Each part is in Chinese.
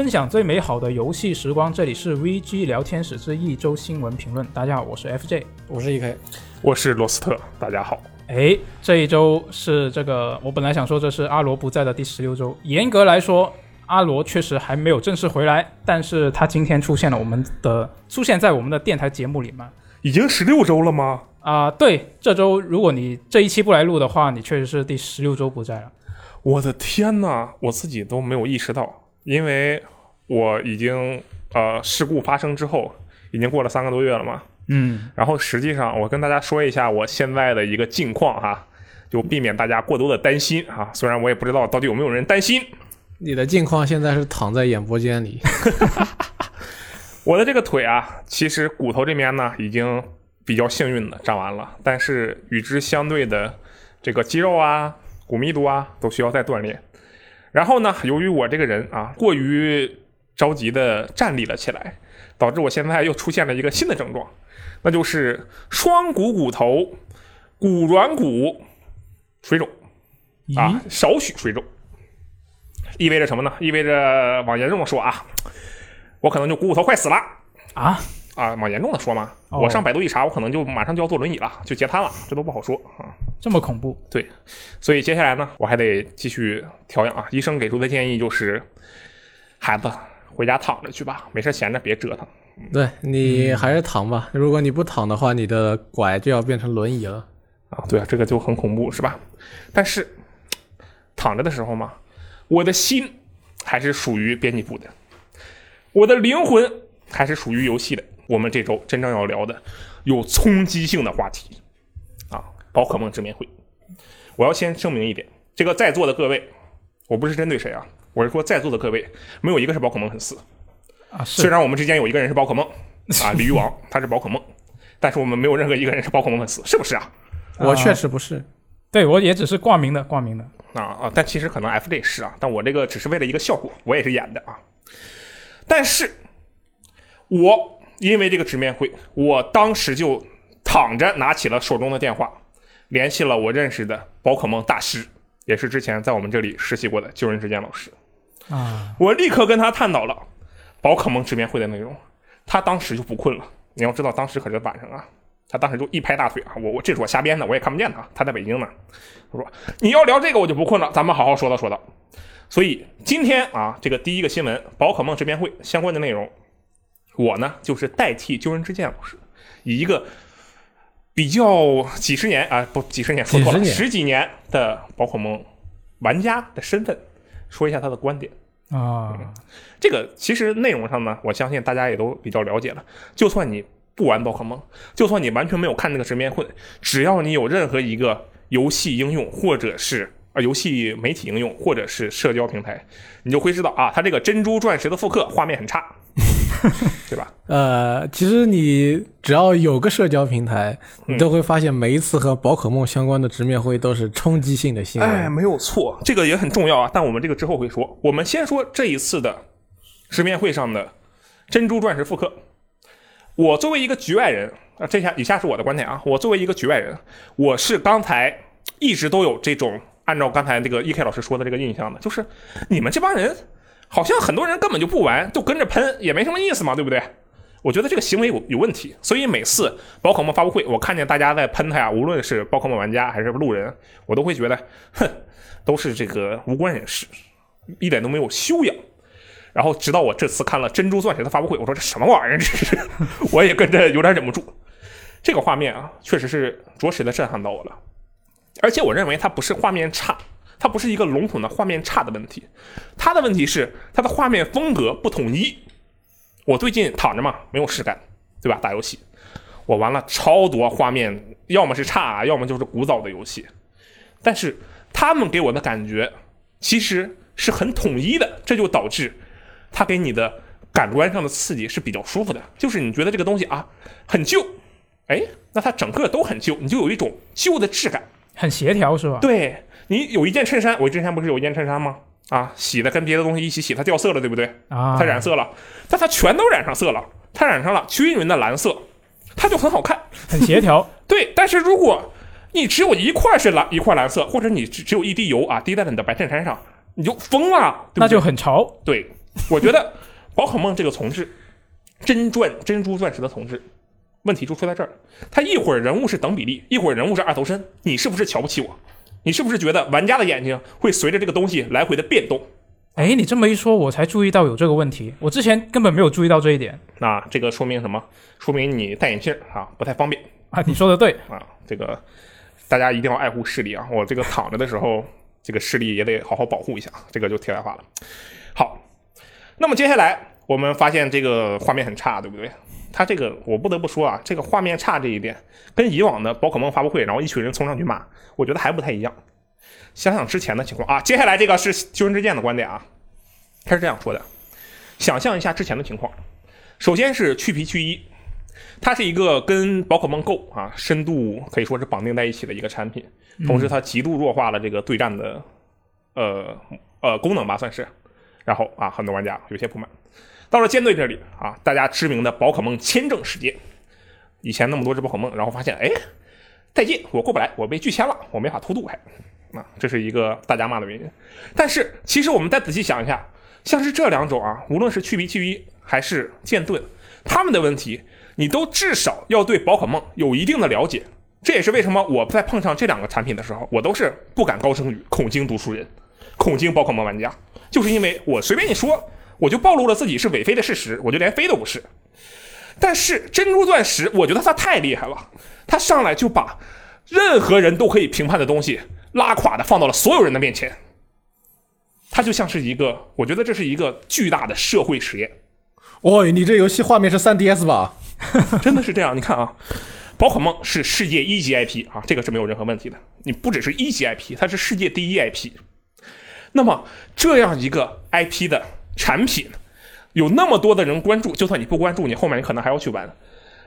分享最美好的游戏时光，这里是 VG 聊天室之一周新闻评论。大家好，我是 FJ， 我是 EK， 我是罗斯特。大家好。哎，这一周是这个，我本来想说这是阿罗不在的第16周，严格来说阿罗确实还没有正式回来，但是他今天出现在我们的电台节目里嘛。已经16周了吗？对，这周如果你这一期不来录的话，你确实是第16周不在了。我的天哪，我自己都没有意识到，因为我已经事故发生之后已经过了3个多月了嘛。嗯，然后实际上我跟大家说一下我现在的一个近况哈，就避免大家过多的担心哈，虽然我也不知道到底有没有人担心。你的近况现在是躺在演播间里。我的这个腿啊，其实骨头这边呢已经比较幸运的长完了，但是与之相对的这个肌肉啊、骨密度啊都需要再锻炼。然后呢，由于我这个人啊过于着急的站立了起来，导致我现在又出现了一个新的症状，那就是双股骨头、骨软骨水肿啊，少许水肿，意味着什么呢？意味着往严重的说啊，我可能就股骨头快死了啊！往严重的说嘛，我上百度一查，我可能就马上就要坐轮椅了，就截瘫了，这都不好说啊。这么恐怖？对，所以接下来呢，我还得继续调养啊。医生给出的建议就是，孩子回家躺着去吧，没事闲着别折腾。对，你还是躺吧，如果你不躺的话，你的拐就要变成轮椅了啊！对啊，这个就很恐怖，是吧？但是躺着的时候嘛，我的心还是属于编辑部的，我的灵魂还是属于游戏的。我们这周真正要聊的有冲击性的话题啊，宝可梦直面会。我要先声明一点，这个在座的各位，我不是针对谁啊，我是说在座的各位没有一个是宝可梦粉丝啊。虽然我们之间有一个人是宝可梦啊，鲤鱼王他是宝可梦，但是我们没有任何一个人是宝可梦粉丝，是不是啊？我确实不是，对，我也只是挂名的啊。但其实可能 FJ 是啊，但我这个只是为了一个效果，我也是演的啊。但是我因为这个直面会，我当时就躺着拿起了手中的电话，联系了我认识的宝可梦大师，也是之前在我们这里实习过的救人之剑老师啊。我立刻跟他探讨了宝可梦直面会的内容，他当时就不困了。你要知道当时可是晚上啊，他当时就一拍大腿啊，我这是我瞎编的，我也看不见他在北京呢。他说你要聊这个我就不困了，咱们好好说道。所以今天啊，这个第一个新闻宝可梦直面会相关的内容，我呢就是代替鸠人之剑老师，以一个比较十几年的宝可梦玩家的身份说一下他的观点啊。这个其实内容上呢，我相信大家也都比较了解了，就算你不玩宝可梦，就算你完全没有看这个直面会，只要你有任何一个游戏应用或者是游戏媒体应用或者是社交平台，你就会知道啊，它这个珍珠钻石的复刻画面很差，对吧？其实你只要有个社交平台，你都会发现每一次和宝可梦相关的直面会都是冲击性的新闻。哎，没有错，这个也很重要啊。但我们这个之后会说，我们先说这一次的直面会上的珍珠钻石复刻。我作为一个局外人啊，以下是我的观点啊。我作为一个局外人，我是刚才一直都有这种。按照刚才这个 EK 老师说的这个印象呢，就是你们这帮人好像很多人根本就不玩，就跟着喷也没什么意思嘛，对不对？我觉得这个行为有问题，所以每次宝可梦发布会我看见大家在喷他呀，无论是宝可梦玩家还是路人，我都会觉得哼，都是这个无关人士，一点都没有修养。然后直到我这次看了珍珠钻石的发布会，我说这什么玩意儿，这是我也跟着有点忍不住。这个画面啊，确实是着实的震撼到我了。而且我认为它不是画面差，它不是一个笼统的画面差的问题，它的问题是它的画面风格不统一。我最近躺着嘛，没有事干，对吧？打游戏，我玩了超多画面，要么是差，要么就是古早的游戏。但是他们给我的感觉其实是很统一的，这就导致它给你的感官上的刺激是比较舒服的，就是你觉得这个东西啊很旧，哎，那它整个都很旧，你就有一种旧的质感。很协调是吧？对，你有一件衬衫，我之前不是有一件衬衫吗？啊，洗的跟别的东西一起洗，它掉色了，对不对？啊，它染色了，但它全都染上色了，它染上了均匀的蓝色，它就很好看，很协调。对，但是如果你只有一块是蓝，一块蓝色，或者你只有一滴油啊滴在了你的白衬衫上，你就疯了，对不对？那就很潮。对，我觉得宝可梦这个重置，珍珠钻石的重置问题就出在这儿，他一会儿人物是等比例，一会儿人物是二头身，你是不是瞧不起我？你是不是觉得玩家的眼睛会随着这个东西来回的变动？哎，你这么一说我才注意到有这个问题，我之前根本没有注意到这一点。那这个说明什么？说明你戴眼镜啊不太方便啊。你说的对啊，这个大家一定要爱护视力啊，我这个躺着的时候这个视力也得好好保护一下，这个就题外话了。好，那么接下来我们发现这个画面很差，对不对？他这个我不得不说啊，这个画面差这一点跟以往的宝可梦发布会然后一群人冲上去骂，我觉得还不太一样。想想之前的情况啊，接下来这个是修人之剑的观点啊，他是这样说的：想象一下之前的情况，首先是去皮去衣，它是一个跟宝可梦 GO 啊深度可以说是绑定在一起的一个产品，同时它极度弱化了这个对战的功能吧算是，然后啊很多玩家有些不满。到了舰队这里啊，大家知名的宝可梦签证事件，以前那么多只宝可梦，然后发现哎带劲，我过不来，我被拒签了，我没法偷渡还。啊，这是一个大家骂的原因。但是其实我们再仔细想一下，像是这两种啊，无论是去皮去衣还是剑盾，他们的问题你都至少要对宝可梦有一定的了解。这也是为什么我在碰上这两个产品的时候，我都是不敢高声语，恐惊读书人，恐惊宝可梦玩家，就是因为我随便一说我就暴露了自己是伪飞的事实，我就连飞都不是。但是珍珠钻石我觉得它太厉害了，它上来就把任何人都可以评判的东西拉垮的放到了所有人的面前，它就像是一个，我觉得这是一个巨大的社会实验。哦，你这游戏画面是 3DS 吧？真的是这样。你看啊，宝可梦是世界一级 IP 啊，这个是没有任何问题的。你不只是一级 IP， 它是世界第一 IP。 那么这样一个 IP 的产品有那么多的人关注，就算你不关注，你后面你可能还要去玩。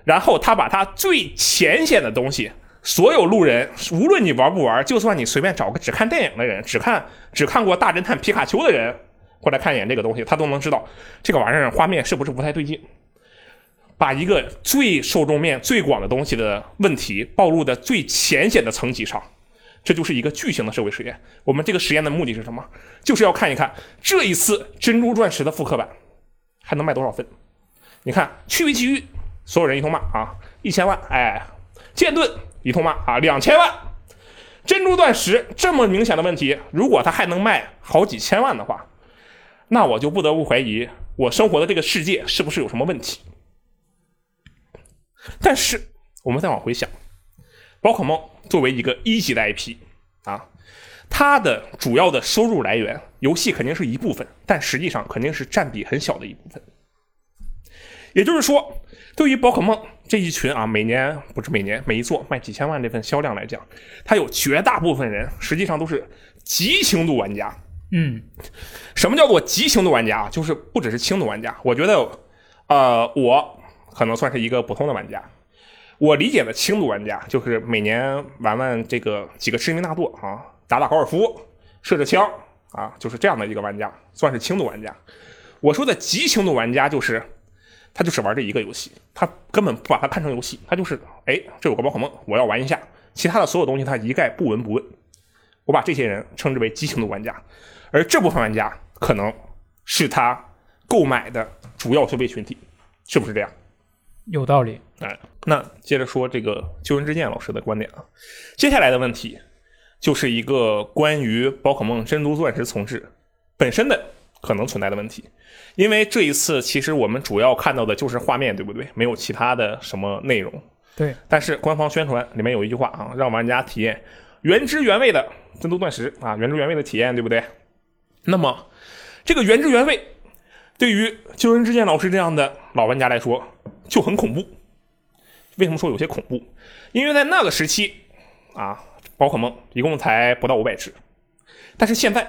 然后他把他最浅显的东西，所有路人无论你玩不玩，就算你随便找个只看电影的人，只看过大侦探皮卡丘的人过来看一眼这个东西，他都能知道这个玩意儿画面是不是不太对劲。把一个最受众面最广的东西的问题暴露在最浅显的层级上，这就是一个巨型的社会实验。我们这个实验的目的是什么？就是要看一看这一次珍珠钻石的复刻版还能卖多少分。你看去皮去衣所有人一通骂啊，1000万，哎，剑盾一通骂啊，2000万。珍珠钻石这么明显的问题，如果它还能卖好几千万的话，那我就不得不怀疑我生活的这个世界是不是有什么问题。但是我们再往回想，宝可梦作为一个一级的 IP 啊，它的主要的收入来源，游戏肯定是一部分，但实际上肯定是占比很小的一部分。也就是说，对于宝可梦这一群啊，每一座卖几千万这份销量来讲，它有绝大部分人实际上都是极轻度玩家。什么叫做极轻度玩家？就是不只是轻度玩家。我觉得，我可能算是一个普通的玩家。我理解的轻度玩家就是每年玩玩这个几个知名大作啊，打高尔夫，射枪啊，就是这样的一个玩家，算是轻度玩家。我说的极轻度玩家就是。他就是玩这一个游戏，他根本不把它看成游戏，他就是这有个宝可梦我要玩一下，其他的所有东西他一概不闻不问。我把这些人称之为激情的玩家，而这部分玩家可能是他购买的主要消费群体，是不是这样？有道理。那接着说这个鸠人之见老师的观点啊，接下来的问题就是一个关于宝可梦珍珠钻石重置本身的可能存在的问题。因为这一次其实我们主要看到的就是画面，对不对？没有其他的什么内容。对。但是官方宣传里面有一句话啊，让玩家体验原汁原味的珍珠钻石啊，原汁原味的体验，对不对？那么这个原汁原味对于鸠人之见老师这样的老玩家来说就很恐怖。为什么说有些恐怖？因为在那个时期啊，宝可梦一共才不到500只，但是现在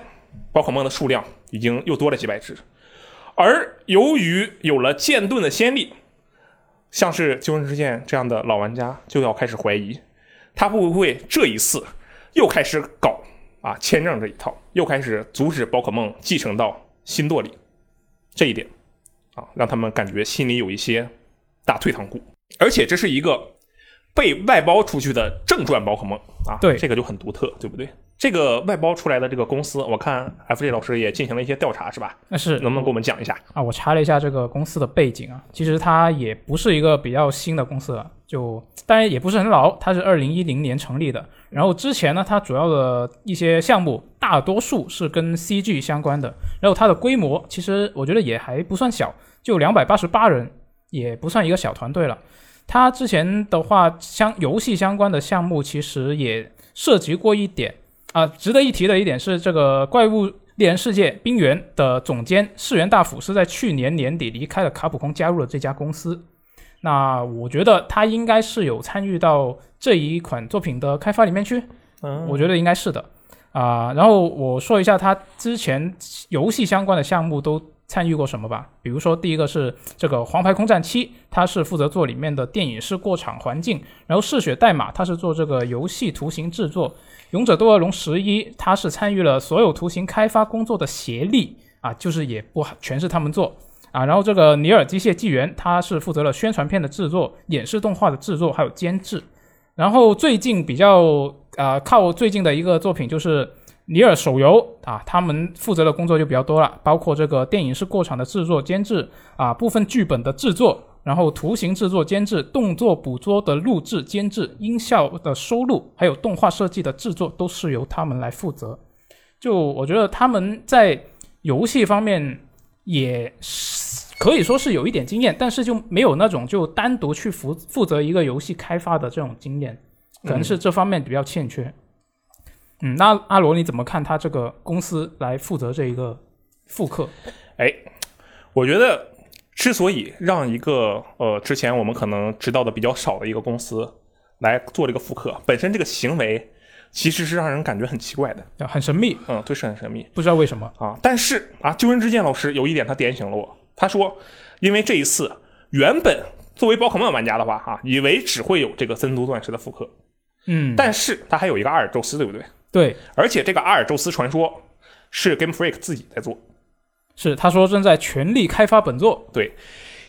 宝可梦的数量已经又多了几百只。而由于有了剑盾的先例，像是鸠人之见这样的老玩家就要开始怀疑，他会不会这一次又开始搞啊签证这一套，又开始阻止宝可梦继承到新舵里。这一点啊，让他们感觉心里有一些大退堂鼓。而且这是一个被外包出去的正传宝可梦啊，对，这个就很独特，对不对？这个外包出来的这个公司，我看 FJ 老师也进行了一些调查是吧？是，能不能给我们讲一下啊？我查了一下这个公司的背景啊，其实它也不是一个比较新的公司了，就当然也不是很老，它是2010年成立的。然后之前呢，它主要的一些项目大多数是跟 CG 相关的，然后它的规模其实我觉得也还不算小，就288人，也不算一个小团队了。它之前的话游戏相关的项目其实也涉及过一点啊，值得一提的一点是，这个怪物猎人世界冰原的总监世元大辅是在去年年底离开了卡普空，加入了这家公司。那我觉得他应该是有参与到这一款作品的开发里面去，我觉得应该是的啊。然后我说一下他之前游戏相关的项目都参与过什么吧。比如说第一个是这个黄牌空战7，他是负责做里面的电影式过场环境。然后嗜血代码他是做这个游戏图形制作。勇者斗恶龙11他是参与了所有图形开发工作的协力啊，就是也不全是他们做啊。然后这个尼尔机械纪元他是负责了宣传片的制作、演示动画的制作还有监制。然后最近比较靠最近的一个作品就是尼尔手游啊，他们负责的工作就比较多了，包括这个电影式过场的制作、监制啊，部分剧本的制作，然后图形制作、监制，动作捕捉的录制、监制，音效的收录，还有动画设计的制作都是由他们来负责。就我觉得他们在游戏方面也可以说是有一点经验，但是就没有那种就单独去负责一个游戏开发的这种经验，可能是这方面比较欠缺。那阿罗你怎么看他这个公司来负责这一个复刻？哎，我觉得之所以让一个之前我们可能知道的比较少的一个公司来做这个复刻，本身这个行为其实是让人感觉很奇怪的，很神秘。对，是很神秘，不知道为什么啊。但是啊，鸠人之见老师有一点他点醒了我，他说，因为这一次原本作为宝可梦玩家的话啊，以为只会有这个森族钻石的复刻，但是他还有一个阿尔宙斯，对不对？对，而且这个阿尔宙斯传说是 Game Freak 自己在做，是他说正在全力开发本作。对，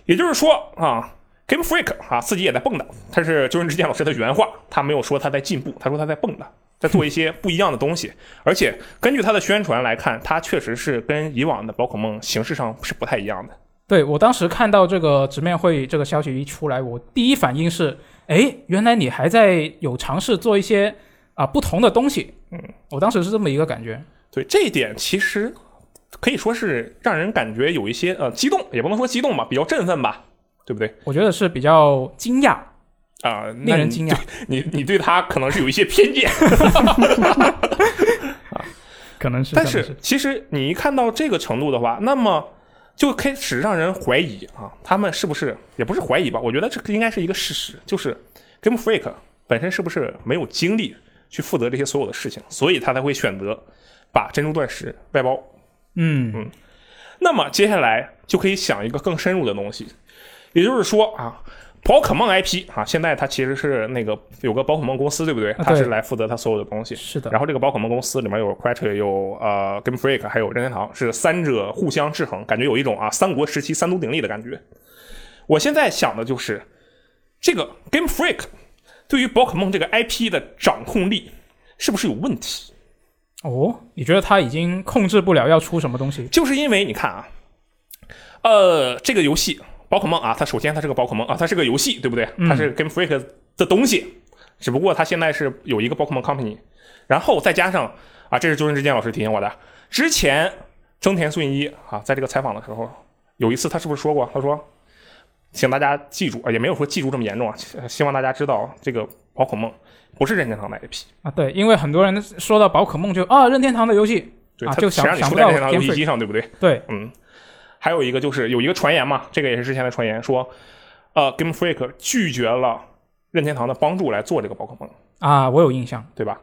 也就是说啊 ，Game Freak 啊自己也在蹦跶，他是鸠人之见老师的原话，他没有说他在进步，他说他在蹦跶，在做一些不一样的东西。而且根据他的宣传来看，他确实是跟以往的宝可梦形式上是不太一样的。对，我当时看到这个直面会这个消息一出来，我第一反应是，哎，原来你还在有尝试做一些不同的东西。我当时是这么一个感觉。对，这一点其实可以说是让人感觉有一些激动，也不能说激动吧，比较振奋吧，对不对？我觉得是比较惊讶令人惊讶。你对他可能是有一些偏见可能是。但是其实你一看到这个程度的话，那么就开始让人怀疑啊，他们是不是，也不是怀疑吧，我觉得这应该是一个事实，就是 Game Freak 本身是不是没有精力去负责这些所有的事情，所以他才会选择把珍珠钻石外包。那么接下来就可以想一个更深入的东西，也就是说啊，宝可梦 IP 啊，现在它其实是那个有个宝可梦公司，对不对？它是来负责它所有的东西。是的。然后这个宝可梦公司里面有 Criterion， 有Game Freak， 还有任天堂，是三者互相制衡，感觉有一种啊三国时期三足鼎立的感觉。我现在想的就是这个 Game Freak。对于宝可梦这个 IP 的掌控力是不是有问题？哦，你觉得他已经控制不了要出什么东西？就是因为你看啊，这个游戏宝可梦啊，它首先它是个宝可梦啊，它是个游戏，对不对？它是 Game Freak 的东西，只不过它现在是有一个宝可梦 Company， 然后再加上啊，这是鸠人之见老师提醒我的，之前增田顺一啊，在这个采访的时候有一次他是不是说过？他说，请大家记住，也没有说记住这么严重啊，希望大家知道这个宝可梦不是任天堂的 IP 啊。对，因为很多人说到宝可梦就任天堂的游戏，对，就想让你出在任天堂游戏机上，对不对？对，还有一个就是有一个传言嘛，这个也是之前的传言，说Game Freak 拒绝了任天堂的帮助来做这个宝可梦啊，我有印象，对吧？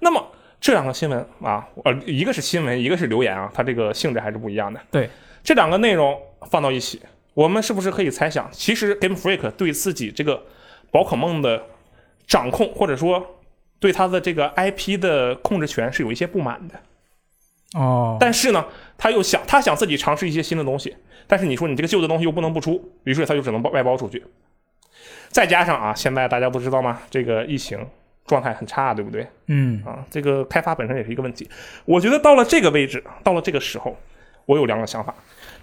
那么这两个新闻啊，一个是新闻，一个是留言啊，它这个性质还是不一样的。对，这两个内容放到一起。我们是不是可以猜想，其实 Game Freak 对自己这个宝可梦的掌控，或者说对它的这个 IP 的控制权是有一些不满的。但是呢，他想自己尝试一些新的东西，但是你说你这个旧的东西又不能不出，于是他就只能外包出去。再加上啊，现在大家不知道吗？这个疫情状态很差，对不对？嗯啊，这个开发本身也是一个问题。我觉得到了这个位置，到了这个时候，我有两个想法。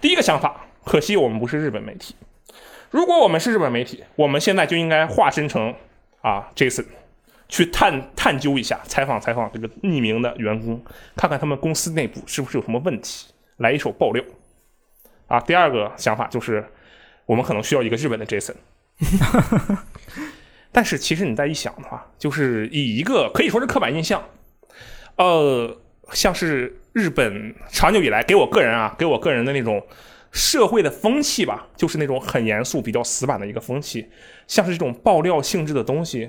第一个想法，可惜我们不是日本媒体。如果我们是日本媒体，我们现在就应该化身成啊 Jason， 去探究一下，采访这个匿名的员工，看看他们公司内部是不是有什么问题，来一手爆料。啊，第二个想法就是，我们可能需要一个日本的 Jason。但是其实你再一想的话，就是以一个可以说是刻板印象，像是日本长久以来给我个人的那种社会的风气吧，就是那种很严肃比较死板的一个风气，像是这种爆料性质的东西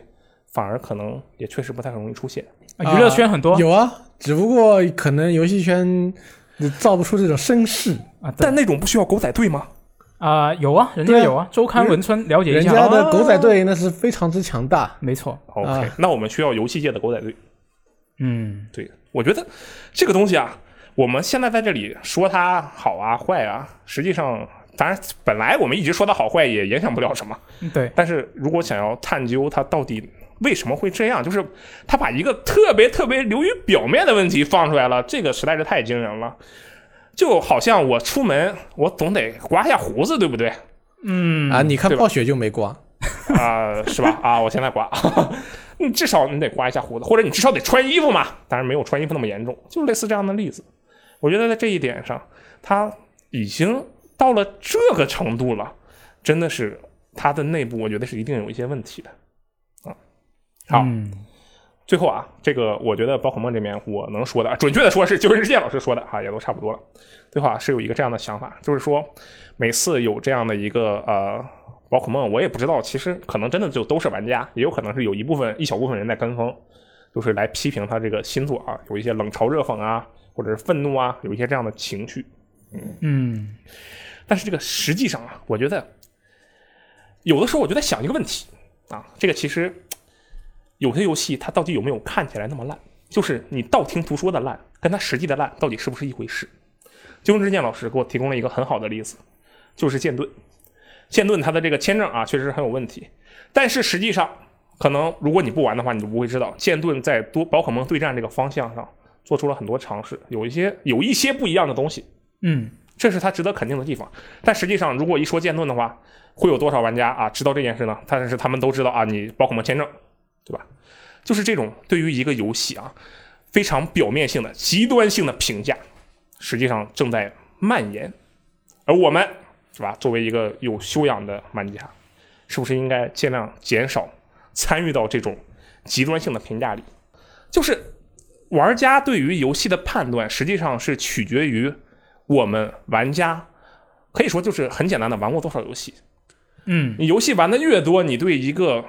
反而可能也确实不太容易出现。娱乐圈很多，有啊，只不过可能游戏圈你造不出这种声势啊。但那种不需要狗仔队吗？啊、有啊，人家有啊，周刊文春了解一下，人家的狗仔队那是非常之强大，没错。 OK、那我们需要游戏界的狗仔队。嗯，对，我觉得这个东西啊，我们现在在这里说它好啊坏啊，实际上当然本来我们一直说它好坏也影响不了什么，对。但是如果想要探究它到底为什么会这样，就是它把一个特别特别流于表面的问题放出来了，这个实在是太惊人了。就好像我出门我总得刮一下胡子，对不对？嗯啊，你看暴雪就没刮啊、是吧？啊，我现在刮，你至少你得刮一下胡子，或者你至少得穿衣服嘛。当然没有穿衣服那么严重，就类似这样的例子。我觉得在这一点上，他已经到了这个程度了，真的是他的内部，我觉得是一定有一些问题的啊。好。最后啊，这个我觉得宝可梦这边我能说的，准确的说是就是日界老师说的啊，也都差不多了。最后啊，是有一个这样的想法，就是说每次有这样的一个宝可梦，我也不知道，其实可能真的就都是玩家，也有可能是有一小部分人在跟风，就是来批评他这个新作啊，有一些冷嘲热讽啊，或者是愤怒啊，有一些这样的情绪。嗯，但是这个实际上啊，我觉得有的时候我就在想一个问题啊，这个其实。有些游戏它到底有没有看起来那么烂，就是你道听途说的烂跟它实际的烂到底是不是一回事。鸠之健老师给我提供了一个很好的例子，就是剑盾。剑盾它的这个签证啊确实很有问题，但是实际上可能如果你不玩的话你就不会知道，剑盾在多宝可梦对战这个方向上做出了很多尝试，有一些不一样的东西。嗯，这是它值得肯定的地方。但实际上如果一说剑盾的话，会有多少玩家啊知道这件事呢？但是他们都知道啊，你宝可梦签证，对吧？就是这种对于一个游戏啊非常表面性的极端性的评价，实际上正在蔓延。而我们是吧，作为一个有修养的玩家，是不是应该尽量减少参与到这种极端性的评价里？就是玩家对于游戏的判断实际上是取决于我们玩家，可以说就是很简单的玩过多少游戏。嗯，你游戏玩的越多，你对一个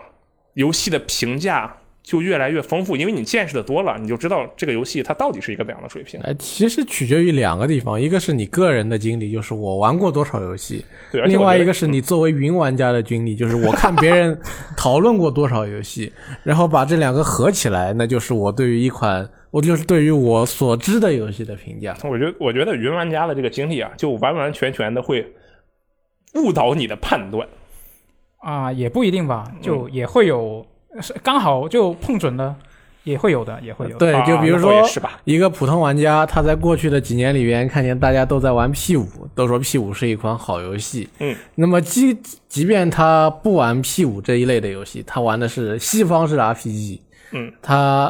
游戏的评价就越来越丰富，因为你见识的多了，你就知道这个游戏它到底是一个怎样的水平。其实取决于两个地方，一个是你个人的经历，就是我玩过多少游戏，对，另外一个是你作为云玩家的经历，就是我看别人讨论过多少游戏，然后把这两个合起来，那就是对于我所知的游戏的评价。我觉得云玩家的这个经历啊，就完完全全的会误导你的判断。啊，也不一定吧，就也会有，刚好就碰准了，也会有的。对，就比如说一个普通玩家，他在过去的几年里边看见大家都在玩 P5， 都说 P5 是一款好游戏。嗯，那么即便他不玩 P5 这一类的游戏，他玩的是西方式 RPG。嗯，他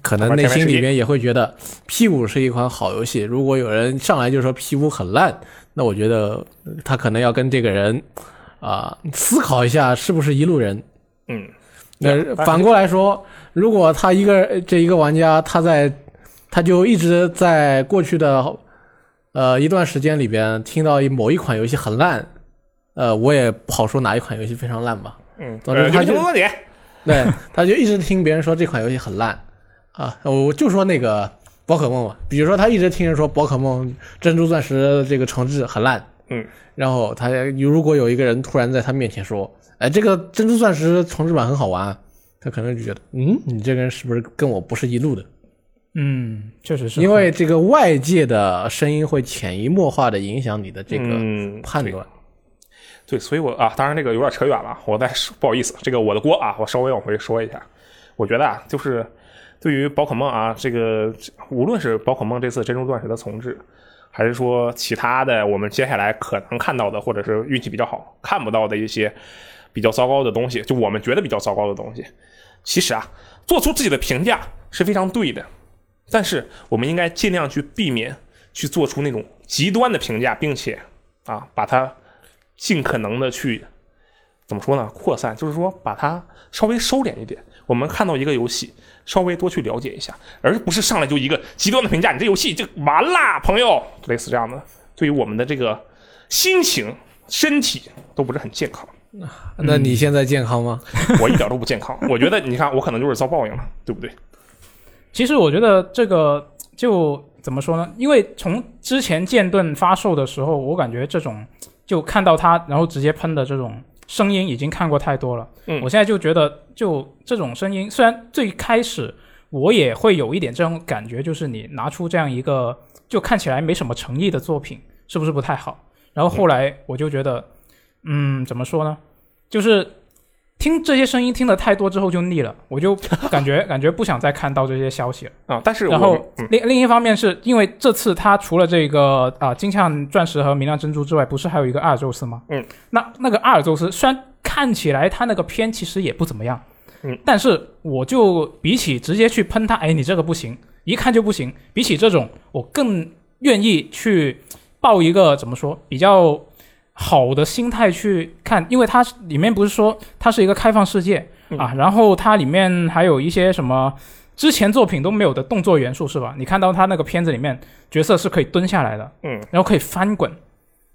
可能内心里面也会觉得 P5 是一款好游戏。如果有人上来就说 P5 很烂，那我觉得他可能要跟这个人。思考一下是不是一路人。嗯，反过来说，如果他一个玩家，他就一直在过去的一段时间里边听到某一款游戏很烂，我也不好说哪一款游戏非常烂吧。嗯，总之他就对，他就一直听别人说这款游戏很烂啊，我就说那个宝可梦吧，比如说他一直听人说宝可梦珍珠钻石这个重置很烂。嗯，然后他如果有一个人突然在他面前说，哎，这个珍珠钻石重置版很好玩啊，他可能就觉得，你这个人是不是跟我不是一路的？嗯，确实是，因为这个外界的声音会潜移默化的影响你的这个判断。对，所以我啊，当然这个有点扯远了，不好意思，这个我的锅啊，我稍微往回说一下。我觉得啊，就是对于宝可梦啊，这个无论是宝可梦这次珍珠钻石的重置，还是说其他的我们接下来可能看到的或者是运气比较好看不到的一些比较糟糕的东西，就我们觉得比较糟糕的东西，其实啊做出自己的评价是非常对的，但是我们应该尽量去避免去做出那种极端的评价，并且啊把它尽可能的去怎么说呢扩散，就是说把它稍微收敛一点，我们看到一个游戏稍微多去了解一下，而不是上来就一个极端的评价，你这游戏就完啦朋友，类似这样的，对于我们的这个心情身体都不是很健康。那你现在健康吗？我一点都不健康。我觉得你看我可能就是遭报应了，对不对？其实我觉得这个就怎么说呢，因为从之前剑盾发售的时候，我感觉这种就看到它然后直接喷的这种声音已经看过太多了，我现在就觉得就这种声音，虽然最开始我也会有一点这种感觉，就是你拿出这样一个就看起来没什么诚意的作品是不是不太好，然后后来我就觉得怎么说呢，就是听这些声音听得太多之后就腻了，我就感觉不想再看到这些消息了啊。但是然后另一方面是因为这次它除了这个啊金像钻石和明亮珍珠之外，不是还有一个阿尔宙斯吗？那个阿尔宙斯虽然看起来它那个片其实也不怎么样，但是我就比起直接去喷它，哎你这个不行，一看就不行，比起这种我更愿意去抱一个怎么说比较好的心态去看，因为它里面不是说它是一个开放世界啊，然后它里面还有一些什么之前作品都没有的动作元素是吧？你看到它那个片子里面角色是可以蹲下来的，然后可以翻滚，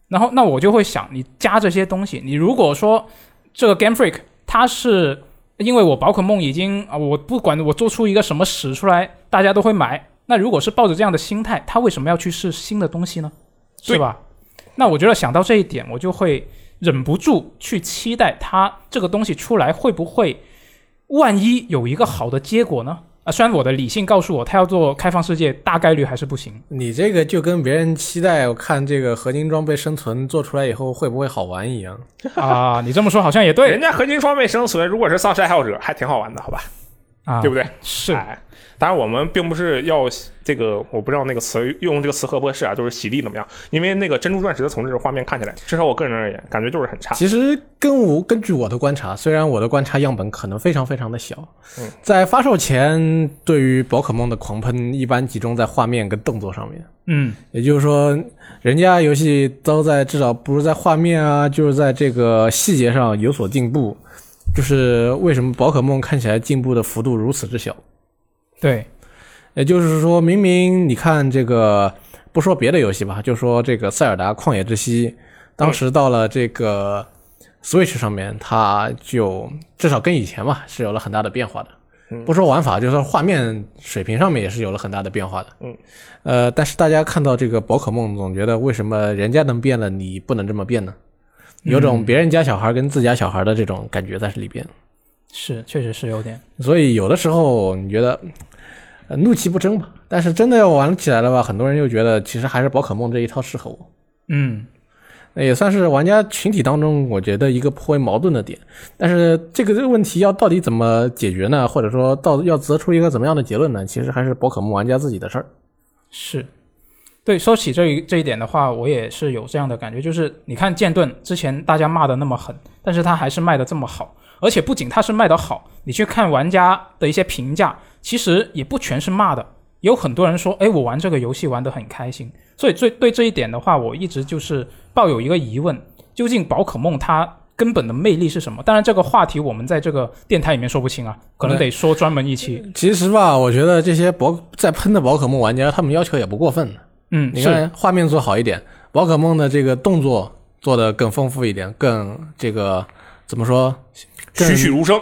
然后那我就会想你加这些东西，你如果说这个 Game Freak 它是因为我宝可梦已经我不管我做出一个什么屎出来大家都会买，那如果是抱着这样的心态，它为什么要去试新的东西呢？是吧？那我觉得想到这一点，我就会忍不住去期待它这个东西出来会不会万一有一个好的结果呢？虽然我的理性告诉我它要做开放世界大概率还是不行。你这个就跟别人期待我看这个合金装备生存做出来以后会不会好玩一样啊，你这么说好像也对。人家合金装备生存如果是丧尸爱好者还挺好玩的好吧，啊对不对？是。当然我们并不是要这个，我不知道那个词用这个词合不合适啊，就是洗地怎么样，因为那个珍珠钻石的重置画面看起来至少我个人而言感觉就是很差。其实根据我的观察，虽然我的观察样本可能非常非常的小，在发售前对于宝可梦的狂喷一般集中在画面跟动作上面，也就是说人家游戏都在至少不是在画面啊就是在这个细节上有所进步，就是为什么宝可梦看起来进步的幅度如此之小。对，也就是说明明你看这个不说别的游戏吧，就说这个塞尔达旷野之息当时到了这个 Switch 上面，它就至少跟以前嘛是有了很大的变化的，不说玩法，就是说画面水平上面也是有了很大的变化的。但是大家看到这个宝可梦总觉得为什么人家能变了你不能这么变呢？有种别人家小孩跟自家小孩的这种感觉在里边。是，确实是有点。所以有的时候你觉得怒其不争吧，但是真的要玩起来了吧，很多人又觉得其实还是宝可梦这一套适合我。也算是玩家群体当中我觉得一个颇为矛盾的点。但是这个问题要到底怎么解决呢，或者说要得出一个怎么样的结论呢，其实还是宝可梦玩家自己的事儿。是。对，说起这一点的话，我也是有这样的感觉，就是你看剑盾之前大家骂的那么狠，但是它还是卖的这么好。而且不仅它是卖得好，你去看玩家的一些评价，其实也不全是骂的，也有很多人说诶我玩这个游戏玩得很开心。所以对这一点的话，我一直就是抱有一个疑问，究竟宝可梦它根本的魅力是什么？当然这个话题我们在这个电台里面说不清啊，可能得说专门一期。其实吧，我觉得这些在喷的宝可梦玩家他们要求也不过分。你看画面做好一点，宝可梦的这个动作做得更丰富一点，更这个怎么说栩栩如生。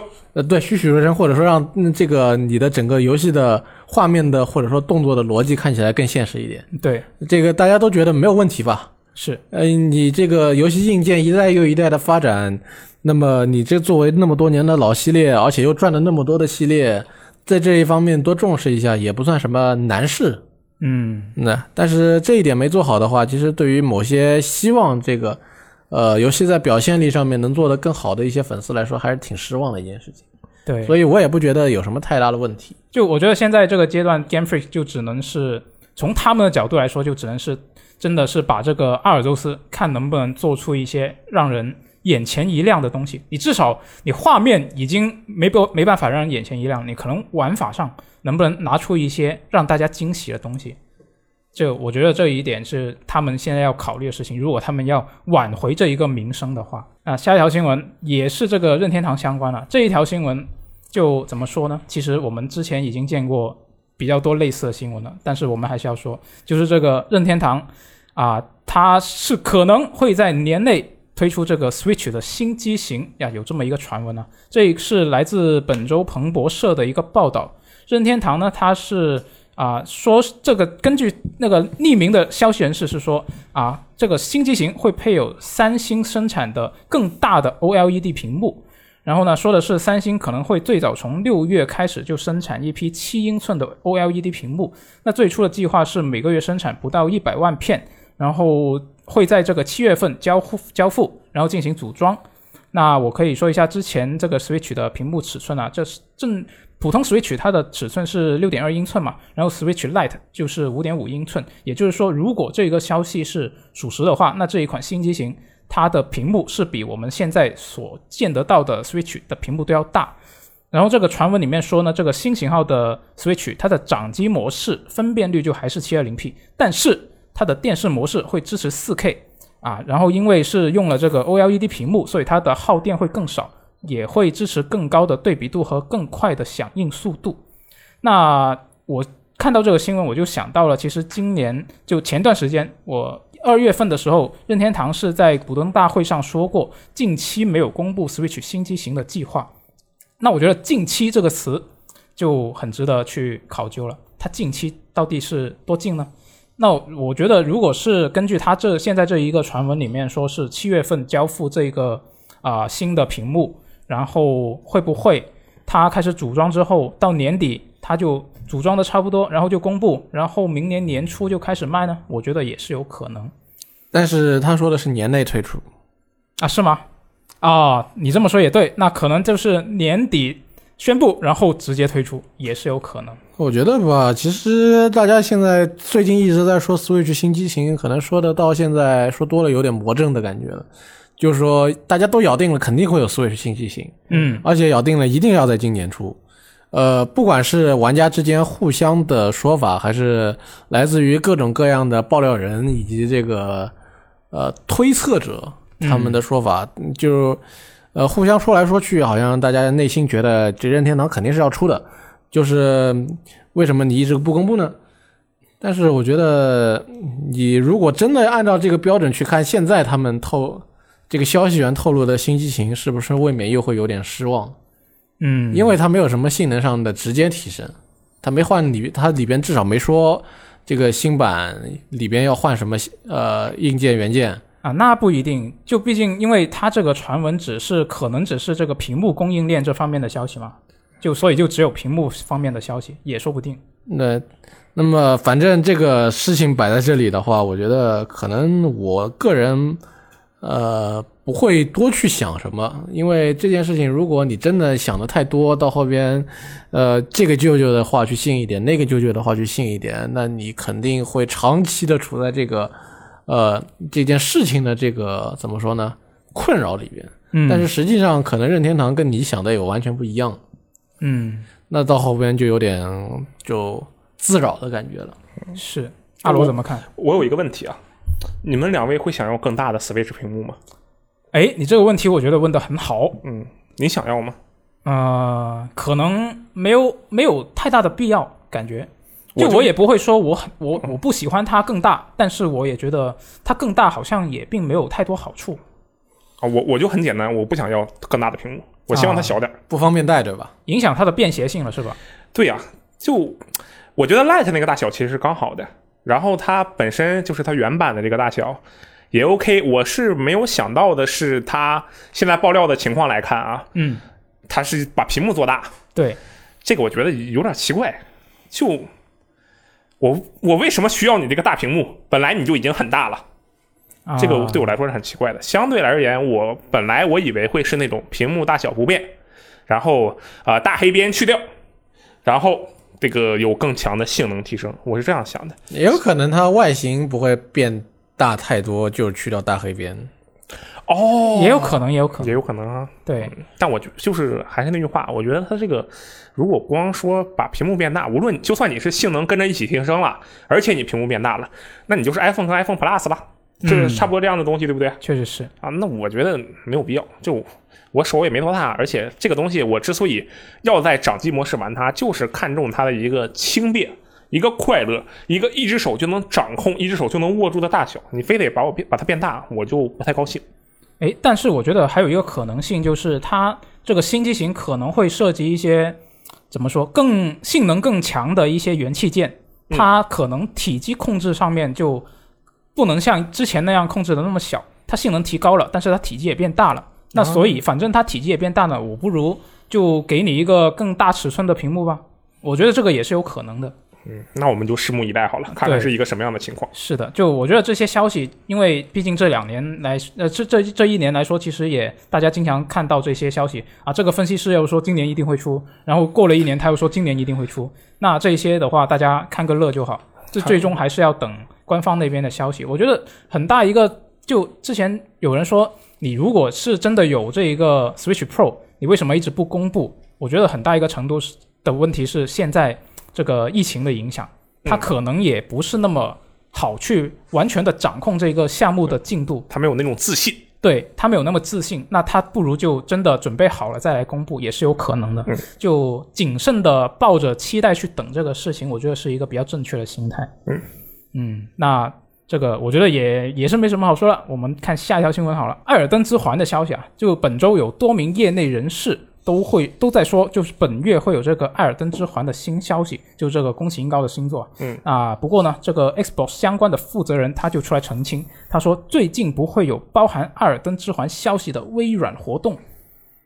对，栩栩如生，或者说让这个你的整个游戏的画面的或者说动作的逻辑看起来更现实一点。对，这个大家都觉得没有问题吧？是。你这个游戏硬件一代又一代的发展，那么你这作为那么多年的老系列，而且又赚了那么多的系列，在这一方面多重视一下也不算什么难事。但是这一点没做好的话，其实对于某些希望这个游戏在表现力上面能做得更好的一些粉丝来说，还是挺失望的一件事情。对，所以我也不觉得有什么太大的问题。就我觉得现在这个阶段 Game Freak 就只能是从他们的角度来说，就只能是真的是把这个阿尔宙斯看能不能做出一些让人眼前一亮的东西。你至少你画面已经没办法让人眼前一亮，你可能玩法上能不能拿出一些让大家惊喜的东西，这我觉得这一点是他们现在要考虑的事情，如果他们要挽回这一个名声的话。下一条新闻也是这个任天堂相关了。这一条新闻就怎么说呢，其实我们之前已经见过比较多类似的新闻了，但是我们还是要说，就是这个任天堂它是可能会在年内推出这个 Switch 的新机型呀，有这么一个传闻这是来自本周彭博社的一个报道。任天堂呢，它是说这个根据那个匿名的消息人士是说这个新机型会配有三星生产的更大的 OLED 屏幕，然后呢说的是三星可能会最早从6月开始就生产一批7英寸的 OLED 屏幕，那最初的计划是每个月生产不到100万片，然后会在这个7月份交付，然后进行组装。那我可以说一下之前这个 Switch 的屏幕尺寸这是普通 Switch 它的尺寸是 6.2 英寸嘛，然后 Switch Lite 就是 5.5 英寸，也就是说如果这个消息是属实的话，那这一款新机型它的屏幕是比我们现在所见得到的 Switch 的屏幕都要大。然后这个传闻里面说呢，这个新型号的 Switch 它的掌机模式分辨率就还是 720p， 但是它的电视模式会支持 4K然后因为是用了这个 OLED 屏幕，所以它的耗电会更少，也会支持更高的对比度和更快的响应速度。那我看到这个新闻我就想到了，其实今年就前段时间我2月份的时候，任天堂是在股东大会上说过近期没有公布 Switch 新机型的计划。那我觉得近期这个词就很值得去考究了，它近期到底是多近呢？那我觉得如果是根据他现在这一个传闻里面说是7月份交付这个新的屏幕，然后会不会他开始组装之后到年底他就组装的差不多，然后就公布，然后明年年初就开始卖呢？我觉得也是有可能。但是他说的是年内推出是吗？你这么说也对，那可能就是年底宣布然后直接推出也是有可能。我觉得吧，其实大家现在最近一直在说 Switch 新机型，可能说的到现在说多了有点魔怔的感觉了，就是说大家都咬定了肯定会有 Switch 新机型，而且咬定了一定要在今年出。不管是玩家之间互相的说法，还是来自于各种各样的爆料人以及这个推测者他们的说法，就互相说来说去，好像大家内心觉得这任天堂肯定是要出的，就是为什么你一直不公布呢？但是我觉得你如果真的按照这个标准去看，现在他们这个消息源透露的新机型是不是未免又会有点失望？因为它没有什么性能上的直接提升，它没换它里边至少没说这个新版里边要换什么硬件元件。那不一定，就毕竟因为它这个传闻可能只是这个屏幕供应链这方面的消息嘛，所以就只有屏幕方面的消息也说不定。那么反正这个事情摆在这里的话，我觉得可能我个人不会多去想什么，因为这件事情如果你真的想的太多，到后边这个舅舅的话去信一点，那个舅舅的话去信一点，那你肯定会长期的处在这个这件事情的这个怎么说呢，困扰里边。但是实际上可能任天堂跟你想的有完全不一样。那到后边就有点就自扰的感觉了。是，阿罗怎么看？我有一个问题你们两位会想要更大的 Switch 屏幕吗？你这个问题我觉得问得很好。你想要吗？可能没有太大的必要感觉。就我也不会说我不喜欢它更大，但是我也觉得它更大好像也并没有太多好处。我就很简单，我不想要更大的屏幕，我希望它小点，不方便带着吧，影响它的便携性了是吧？对呀，就我觉得 Lite 那个大小其实是刚好的，然后它本身就是它原版的这个大小也 OK。 我是没有想到的是它现在爆料的情况来看它是把屏幕做大，对，这个我觉得有点奇怪。就我为什么需要你这个大屏幕？本来你就已经很大了，这个对我来说是很奇怪的。相对而言，我本来以为会是那种屏幕大小不变，然后大黑边去掉，然后这个有更强的性能提升，我是这样想的。也有可能它外形不会变大太多，就去掉大黑边。哦，也有可能，也有可能，也有可能啊。对，但我就是还是那句话，我觉得它这个如果光说把屏幕变大，无论就算你是性能跟着一起提升了，而且你屏幕变大了，那你就是 iPhone 和 iPhone Plus 了，这差不多这样的东西，对不对？确实是啊。那我觉得没有必要，就我手也没多大，而且这个东西我之所以要在掌机模式玩它，就是看中它的一个轻便。一个快乐，一个一只手就能掌控，一只手就能握住的大小，你非得把它变大，我就不太高兴。哎，但是我觉得还有一个可能性，就是它这个新机型可能会涉及一些怎么说更性能更强的一些元器件，它可能体积控制上面就不能像之前那样控制的那么小，它性能提高了，但是它体积也变大了。那所以反正它体积也变大了，我不如就给你一个更大尺寸的屏幕吧。我觉得这个也是有可能的。嗯，那我们就拭目以待好了，看看是一个什么样的情况。是的，就我觉得这些消息，因为毕竟这2年来，这1年来说，其实也大家经常看到这些消息啊。这个分析师又说今年一定会出，然后过了1年他又说今年一定会出。那这些的话，大家看个乐就好。这最终还是要等官方那边的消息。我觉得很大一个，就之前有人说，你如果是真的有这一个 Switch Pro， 你为什么一直不公布？我觉得很大一个程度的问题是现在。这个疫情的影响，它可能也不是那么好去完全的掌控这个项目的进度，它没有那种自信，对，它没有那么自信，那它不如就真的准备好了再来公布，也是有可能的。就谨慎的抱着期待去等这个事情，我觉得是一个比较正确的心态。那这个我觉得也是没什么好说了，我们看下一条新闻好了。艾尔登之环的消息啊，就本周有多名业内人士都在说，就是本月会有这个《艾尔登之环》的新消息，就这个宫崎英高的新作。不过呢，这个 Xbox 相关的负责人他就出来澄清，他说最近不会有包含《艾尔登之环》消息的微软活动。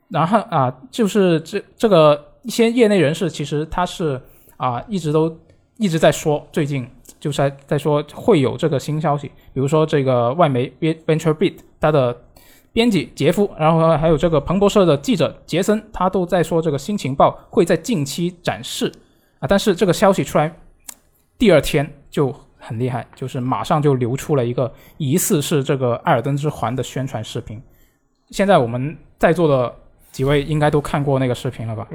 然后就是这个一些业内人士其实他是一直在说，最近就是在说会有这个新消息，比如说这个外媒 VentureBeat 他的。编辑杰夫，然后还有这个彭博社的记者杰森，他都在说这个新情报会在近期展示但是这个消息出来第2天就很厉害，就是马上就流出了一个疑似是这个《艾尔登之环》的宣传视频。现在我们在座的几位应该都看过那个视频了吧？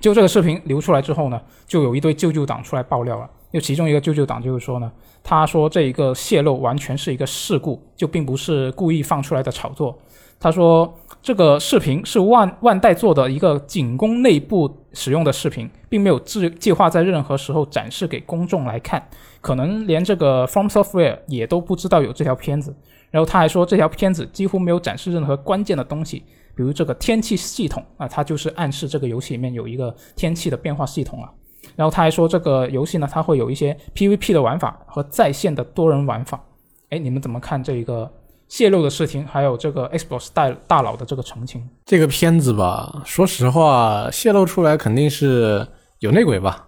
就这个视频流出来之后呢，就有一堆舅舅党出来爆料了。就其中一个舅舅党就是说呢，他说这一个泄露完全是一个事故，就并不是故意放出来的炒作。他说这个视频是万代做的一个仅供内部使用的视频，并没有计划在任何时候展示给公众来看，可能连这个 From Software 也都不知道有这条片子。然后他还说这条片子几乎没有展示任何关键的东西，比如这个天气系统它就是暗示这个游戏里面有一个天气的变化系统了。然后他还说这个游戏呢，它会有一些 PVP 的玩法和在线的多人玩法。你们怎么看这个泄露的事情，还有这个 Xbox 大佬的这个澄清？这个片子吧，说实话，泄露出来肯定是有内鬼吧。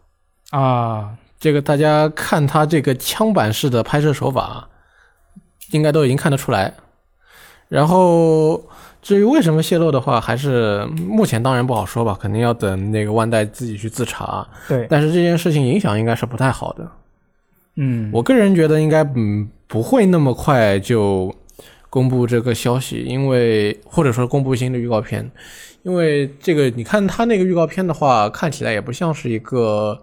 这个大家看他这个枪版式的拍摄手法，应该都已经看得出来。然后至于为什么泄露的话，还是目前当然不好说吧，肯定要等那个万代自己去自查。对，但是这件事情影响应该是不太好的。我个人觉得应该不会那么快就公布这个消息，因为或者说公布新的预告片，因为这个你看他那个预告片的话，看起来也不像是一个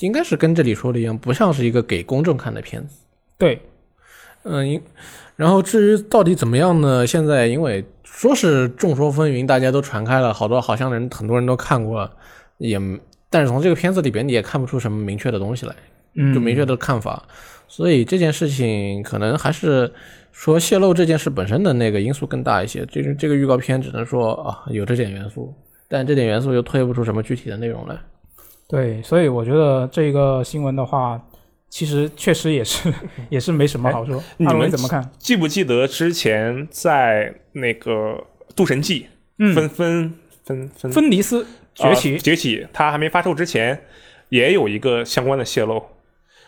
应该是跟这里说的一样，不像是一个给公众看的片子。对，然后至于到底怎么样呢？现在因为说是众说纷纭，大家都传开了，很多人都看过了，但是从这个片子里边你也看不出什么明确的东西来，就明确的看法。所以这件事情可能还是说泄露这件事本身的那个因素更大一些。这个预告片只能说有这点元素，但这点元素又推不出什么具体的内容来。对，所以我觉得这个新闻的话。其实确实也是没什么好说。你们怎么看？记不记得之前在那个渡神记芬尼斯崛起，它还没发售之前也有一个相关的泄露，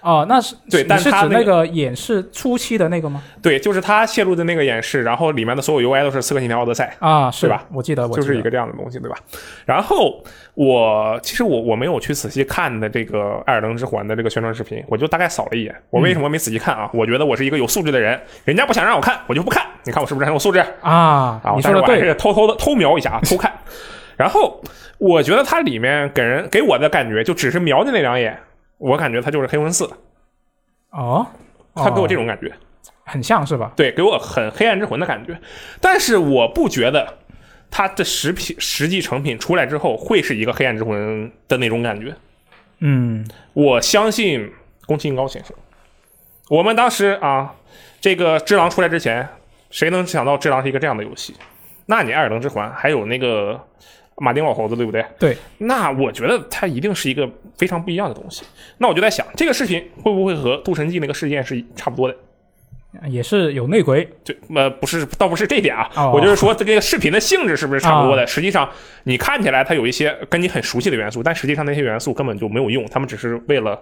哦，那是对，但是它、那个、是指那个演示初期的那个吗？对，就是它泄露的那个演示，然后里面的所有 UI 都是《刺客信条：奥德赛》啊，是吧？我记得就是一个这样的东西，对吧？然后其实我没有去仔细看的这个《艾尔登之环》的这个宣传视频，我就大概扫了一眼。我为什么没仔细看啊？我觉得我是一个有素质的人，人家不想让我看，我就不看。你看我是不是很有素质啊？你说的对，但是我还是偷偷的偷瞄一下啊，偷看。然后我觉得它里面给我的感觉就只是瞄的那两眼。我感觉他就是黑魂4，哦，他给我这种感觉，很像是吧？对，给我很黑暗之魂的感觉。但是我不觉得他的实际成品出来之后会是一个黑暗之魂的那种感觉。嗯，我相信宫崎英高先生。我们当时啊，这个《只狼》出来之前，谁能想到《只狼》是一个这样的游戏？那你《艾尔登之环》还有那个。马丁老猴子对不对？对，那我觉得它一定是一个非常不一样的东西。那我就在想，这个视频会不会和《渡神记》那个事件是差不多的？也是有内鬼，对，不是，倒不是这点啊。哦、我就是说，这个视频的性质是不是差不多的？哦、实际上，你看起来它有一些跟你很熟悉的元素，但实际上那些元素根本就没有用，他们只是为了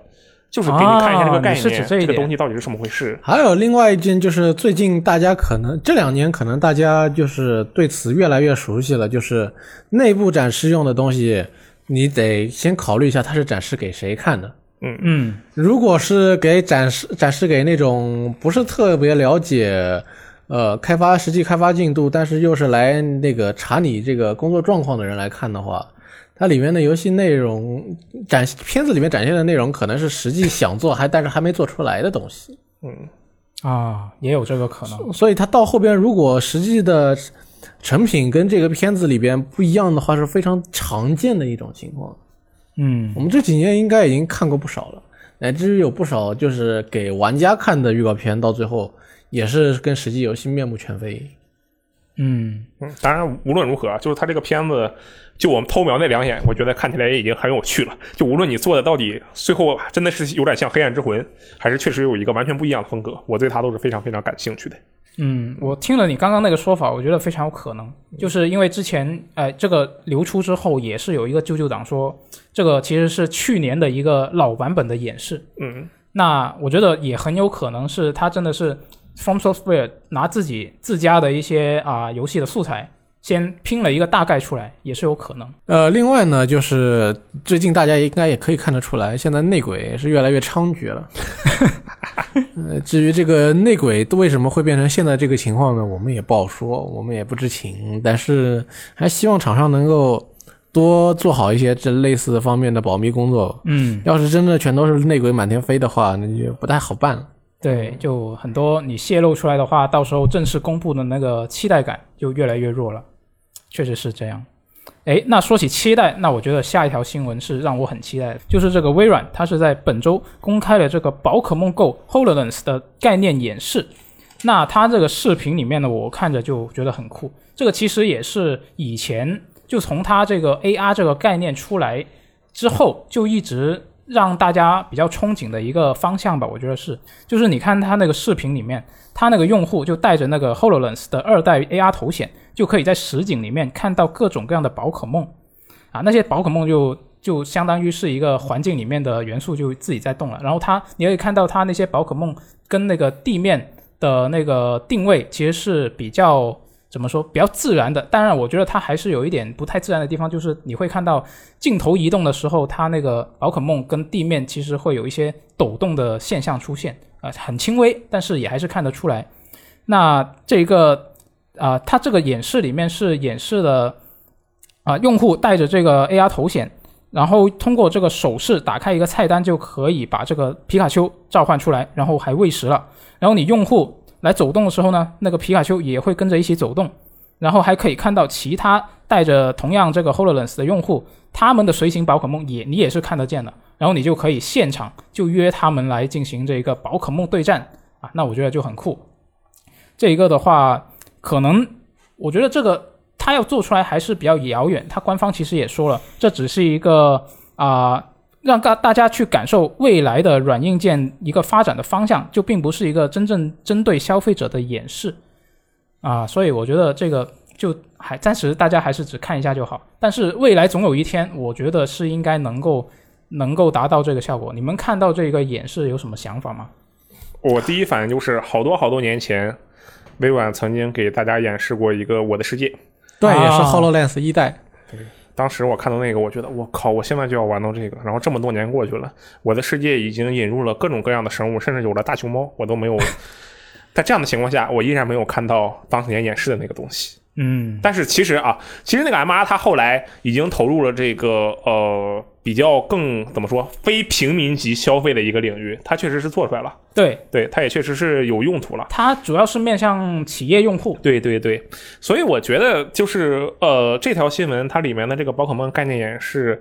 就是给你看一下这个概念，哦、这个东西到底是怎么回事。还有另外一件就是，最近大家可能这两年可能大家就是对此越来越熟悉了，就是内部展示用的东西，你得先考虑一下它是展示给谁看的。嗯嗯，如果是给展示给那种不是特别了解实际开发进度，但是又是来那个查你这个工作状况的人来看的话。它里面的游戏内容片子里面展现的内容可能是实际想做但是还没做出来的东西。嗯。啊，也有这个可能。所以它到后边如果实际的成品跟这个片子里边不一样的话是非常常见的一种情况。嗯。我们这几年应该已经看过不少了。乃至于有不少就是给玩家看的预告片到最后也是跟实际游戏面目全非。嗯，当然无论如何，就是他这个片子，就我们偷瞄那两眼，我觉得看起来也已经很有趣了。就无论你做的到底最后真的是有点像《黑暗之魂》，还是确实有一个完全不一样的风格，我对他都是非常非常感兴趣的。嗯，我听了你刚刚那个说法，我觉得非常有可能，就是因为之前这个流出之后，也是有一个旧旧党说，这个其实是去年的一个老版本的演示。嗯，那我觉得也很有可能是他真的是。From Software 拿自己自家的一些游戏的素材先拼了一个大概出来也是有可能。另外呢就是最近大家应该也可以看得出来现在内鬼是越来越猖獗了、至于这个内鬼为什么会变成现在这个情况呢我们也不好说我们也不知情但是还希望厂商能够多做好一些这类似方面的保密工作。嗯，要是真的全都是内鬼满天飞的话那就不太好办了。对，就很多你泄露出来的话到时候正式公布的那个期待感就越来越弱了，确实是这样。诶，那说起期待，那我觉得下一条新闻是让我很期待的，就是这个微软它是在本周公开了这个宝可梦 Go HoloLens 的概念演示。那它这个视频里面呢，我看着就觉得很酷，这个其实也是以前就从它这个 AR 这个概念出来之后就一直让大家比较憧憬的一个方向吧，我觉得是，就是你看他那个视频里面，他那个用户就戴着那个 HoloLens 的2代 AR 头显，就可以在实景里面看到各种各样的宝可梦啊，那些宝可梦就相当于是一个环境里面的元素就自己在动了，然后你可以看到他那些宝可梦跟那个地面的那个定位其实是比较怎么说比较自然的，当然我觉得它还是有一点不太自然的地方，就是你会看到镜头移动的时候它那个宝可梦跟地面其实会有一些抖动的现象出现很轻微但是也还是看得出来。那这个它这个演示里面是演示了用户带着这个 AR 头显然后通过这个手势打开一个菜单就可以把这个皮卡丘召唤出来然后还喂食了，然后你用户来走动的时候呢那个皮卡丘也会跟着一起走动，然后还可以看到其他带着同样这个 HoloLens 的用户他们的随行宝可梦你也是看得见的，然后你就可以现场就约他们来进行这个宝可梦对战那我觉得就很酷。这一个的话可能我觉得这个他要做出来还是比较遥远，他官方其实也说了这只是一个让大家去感受未来的软硬件一个发展的方向，就并不是一个真正针对消费者的演示所以我觉得这个就还暂时大家还是只看一下就好，但是未来总有一天我觉得是应该能够能够达到这个效果。你们看到这个演示有什么想法吗？我第一反应就是好多年前微软曾经给大家演示过一个我的世界，对，也是 HoloLens 一代，对，当时我看到那个我觉得我靠，我现在就要玩到这个，然后这么多年过去了，我的世界已经引入了各种各样的生物，甚至有了大熊猫，我都没有在这样的情况下我依然没有看到当年演示的那个东西。嗯，但是其实那个 MR 它后来已经投入了这个比较更怎么说非平民级消费的一个领域，它确实是做出来了，对，它也确实是有用途了，它主要是面向企业用户，对，所以我觉得就是这条新闻它里面的这个宝可梦概念演示，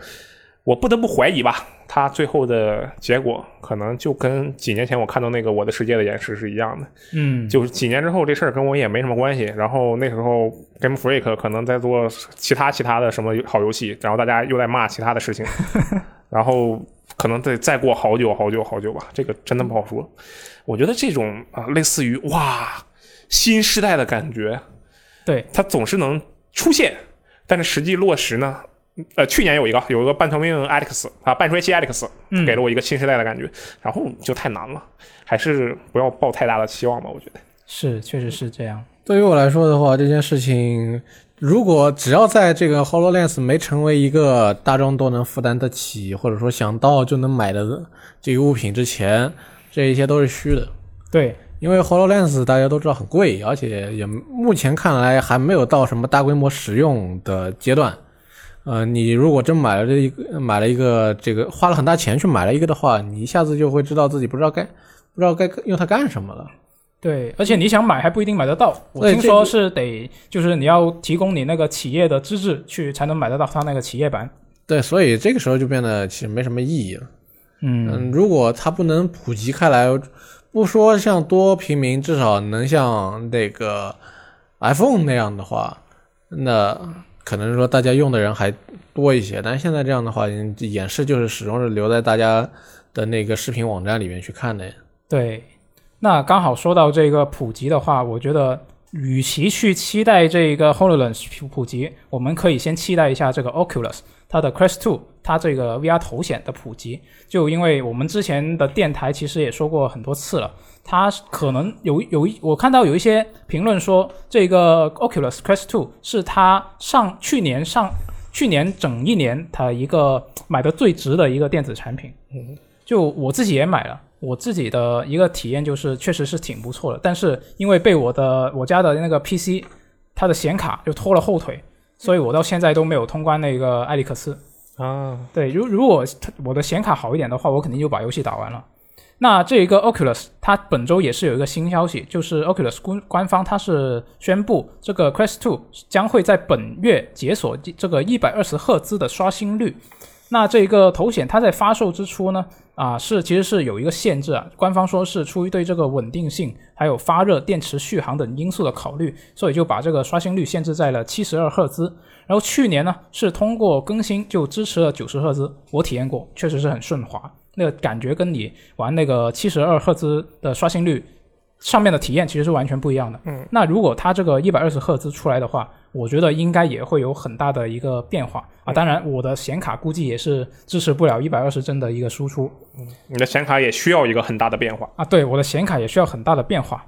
我不得不怀疑吧，它最后的结果可能就跟几年前我看到那个我的世界的演示是一样的。嗯，就是几年之后这事儿跟我也没什么关系，然后那时候 Game Freak 可能在做其他的什么好游戏，然后大家又在骂其他的事情然后可能得再过好久吧，这个真的不好说。我觉得这种类似于哇新时代的感觉，对，它总是能出现，但是实际落实呢，去年有一个半条命 Alex 啊，半衰期 Alex 给了我一个新时代的感觉，然后就太难了，还是不要抱太大的期望吧，我觉得是，确实是这样。对于我来说的话，这件事情如果只要在这个 HoloLens 没成为一个大众都能负担得起或者说想到就能买的这个物品之前，这一切都是虚的。对，因为 HoloLens 大家都知道很贵，而且也目前看来还没有到什么大规模使用的阶段。你如果真买了一个这个花了很大钱去买了一个的话，你一下子就会知道自己不知道该用它干什么了。对，而且你想买还不一定买得到。我听说是得就是你要提供你那个企业的资质去才能买得到它那个企业版。对，所以这个时候就变得其实没什么意义了。嗯，如果它不能普及开来，不说像多平民，至少能像那个 iPhone 那样的话，那可能说大家用的人还多一些，但是现在这样的话演示就是始终是留在大家的那个视频网站里面去看的。对，那刚好说到这个普及的话，我觉得与其去期待这个 HoloLens 普及，我们可以先期待一下这个 Oculus 它的 Quest 2， 它这个 VR 头显的普及，就因为我们之前的电台其实也说过很多次了，它可能我看到有一些评论说这个 Oculus Quest 2 是它去年整一年它一个买的最值的一个电子产品。就我自己也买了，我自己的一个体验就是确实是挺不错的，但是因为被我家的那个 PC 它的显卡就拖了后腿，所以我到现在都没有通关那个艾利克斯啊。对，如果我的显卡好一点的话，我肯定就把游戏打完了。那这个 Oculus 它本周也是有一个新消息，就是 Oculus 官方它是宣布这个 Quest 2 将会在本月解锁这个 120Hz 的刷新率。那这个头显它在发售之初呢其实是有一个限制啊，官方说是出于对这个稳定性还有发热电池续航等因素的考虑，所以就把这个刷新率限制在了 72Hz。 然后去年呢是通过更新就支持了 90Hz， 我体验过确实是很顺滑，那个感觉跟你玩那个 72Hz 的刷新率上面的体验其实是完全不一样的。嗯，那如果它这个 120Hz 出来的话，我觉得应该也会有很大的一个变化啊。当然我的显卡估计也是支持不了120帧的一个输出。你的显卡也需要一个很大的变化啊。对，我的显卡也需要很大的变化。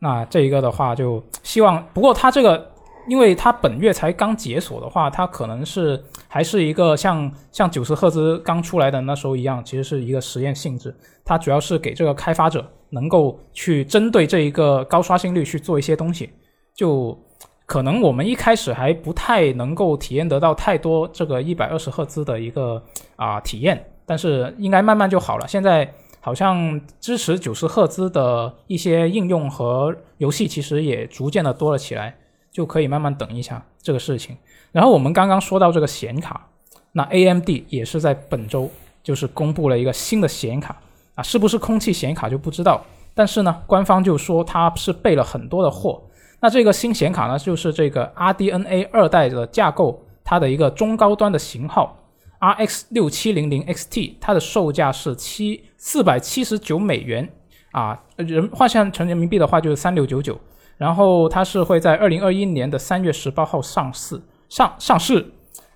那这一个的话就希望，不过它这个因为它本月才刚解锁的话，它可能是还是一个像 90Hz 刚出来的那时候一样，其实是一个实验性质，它主要是给这个开发者能够去针对这一个高刷新率去做一些东西，就可能我们一开始还不太能够体验得到太多这个 120Hz 的一个体验，但是应该慢慢就好了。现在好像支持 90Hz 的一些应用和游戏其实也逐渐的多了起来，就可以慢慢等一下这个事情。然后我们刚刚说到这个显卡，那 AMD 也是在本周就是公布了一个新的显卡啊，是不是空气显卡就不知道，但是呢官方就说它是备了很多的货。那这个新显卡呢就是这个 RDNA 二代的架构，它的一个中高端的型号 RX6700XT， 它的售价是479美元啊，换算成人民币的话就是3699。然后它是会在2021年的3月18号上市。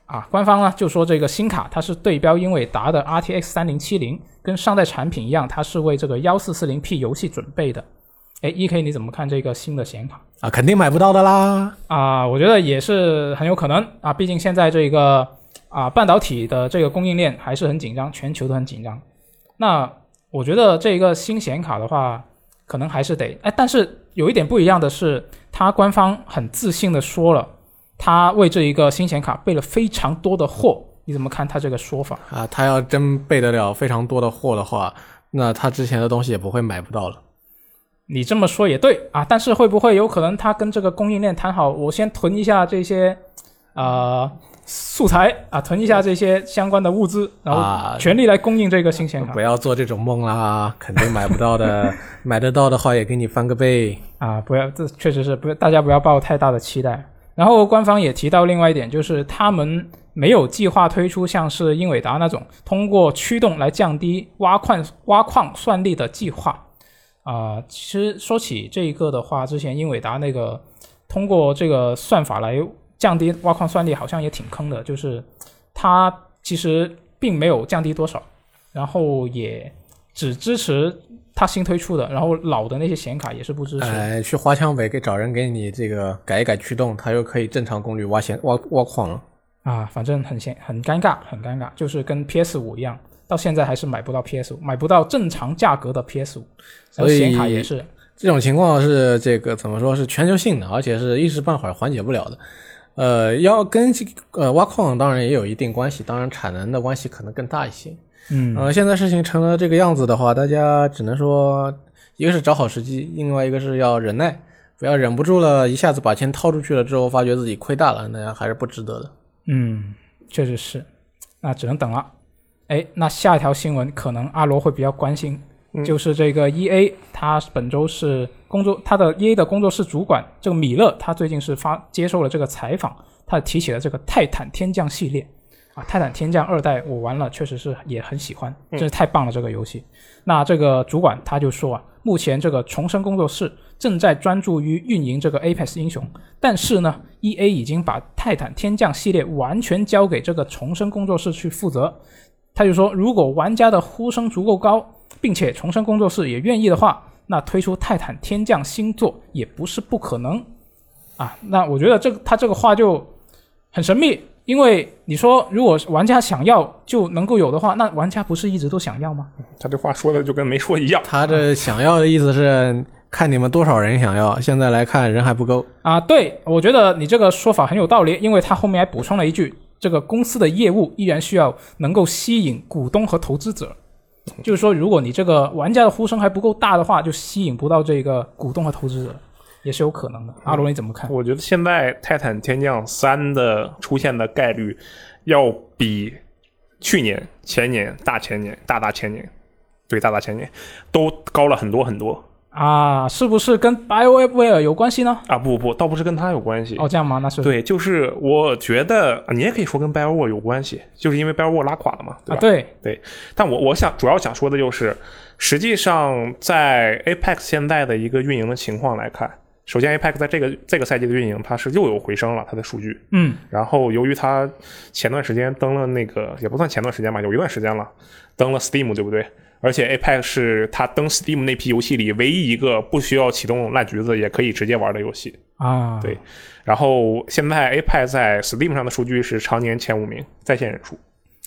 啊，官方呢就说这个新卡它是对标英伟达的 RTX 3070，跟上代产品一样，它是为这个 1440P 游戏准备的。EK 你怎么看这个新的显卡啊？肯定买不到的啦。啊，我觉得也是很有可能啊，毕竟现在这个啊半导体的这个供应链还是很紧张，全球都很紧张。那我觉得这个新显卡的话，可能还是得，但是有一点不一样的是，它官方很自信的说了，他为这一个新显卡备了非常多的货，你怎么看他这个说法啊？他要真备得了非常多的货的话，那他之前的东西也不会买不到了。你这么说也对啊，但是会不会有可能他跟这个供应链谈好，我先囤一下这些素材啊，囤一下这些相关的物资，然后全力来供应这个新显卡。不要做这种梦啦，肯定买不到的。买得到的话也给你翻个倍啊！不要，这确实是不，大家不要抱太大的期待。然后官方也提到另外一点，就是他们没有计划推出像是英伟达那种通过驱动来降低挖矿算力的计划。其实说起这一个的话，之前英伟达那个通过这个算法来降低挖矿算力好像也挺坑的，就是它其实并没有降低多少，然后也只支持它新推出的，然后老的那些显卡也是不支持。去华强北找人给你这个改一改驱动，它又可以正常功率挖矿了啊！反正很尴尬，就是跟 PS5 一样，到现在还是买不到 PS5， 买不到正常价格的 PS5， 所以显卡也是这种情况是这个怎么说是全球性的，而且是一时半会儿缓解不了的。要跟挖矿当然也有一定关系，当然产能的关系可能更大一些。现在事情成了这个样子的话，大家只能说一个是找好时机，另外一个是要忍耐，不要忍不住了，一下子把钱掏出去了之后发觉自己亏大了，那还是不值得的。确实是，那只能等了。那下一条新闻可能阿罗会比较关心，就是这个 EA 他本周是他的 EA 的工作室主管这个米勒，他最近是接受了这个采访，他提起了这个泰坦天降系列啊，泰坦天降二代我玩了，确实是也很喜欢，真是太棒了这个游戏。那这个主管他就说啊，目前这个重生工作室正在专注于运营这个 Apex 英雄，但是呢 EA 已经把泰坦天降系列完全交给这个重生工作室去负责。他就说，如果玩家的呼声足够高，并且重生工作室也愿意的话，那推出泰坦天降新作也不是不可能啊。那我觉得他这个话就很神秘，因为你说如果玩家想要就能够有的话，那玩家不是一直都想要吗？他这话说的就跟没说一样。他这想要的意思是看你们多少人想要，现在来看人还不够啊。对，我觉得你这个说法很有道理，因为他后面还补充了一句，这个公司的业务依然需要能够吸引股东和投资者，就是说如果你这个玩家的呼声还不够大的话，就吸引不到这个股东和投资者也是有可能的。阿罗你怎么看？我觉得现在泰坦天降3的出现的概率要比去年前年大大前年都高了很多很多啊。是不是跟 BioWare 有关系呢？啊，不倒不是跟他有关系。哦，这样吗？那是对，就是我觉得你也可以说跟 BioWare 有关系，就是因为 BioWare 拉垮了嘛，对吧？啊，对。但我想主要想说的就是，实际上在 Apex 现在的一个运营的情况来看，首先 Apex 在这个赛季的运营它是又有回升了，它的数据。然后由于它前段时间登了那个，也不算前段时间吧，有一段时间了，登了 Steam， 对不对？而且 Apex 是它登 Steam 那批游戏里唯一一个不需要启动烂橘子也可以直接玩的游戏啊。对，然后现在 Apex 在 Steam 上的数据是常年前5名在线人数。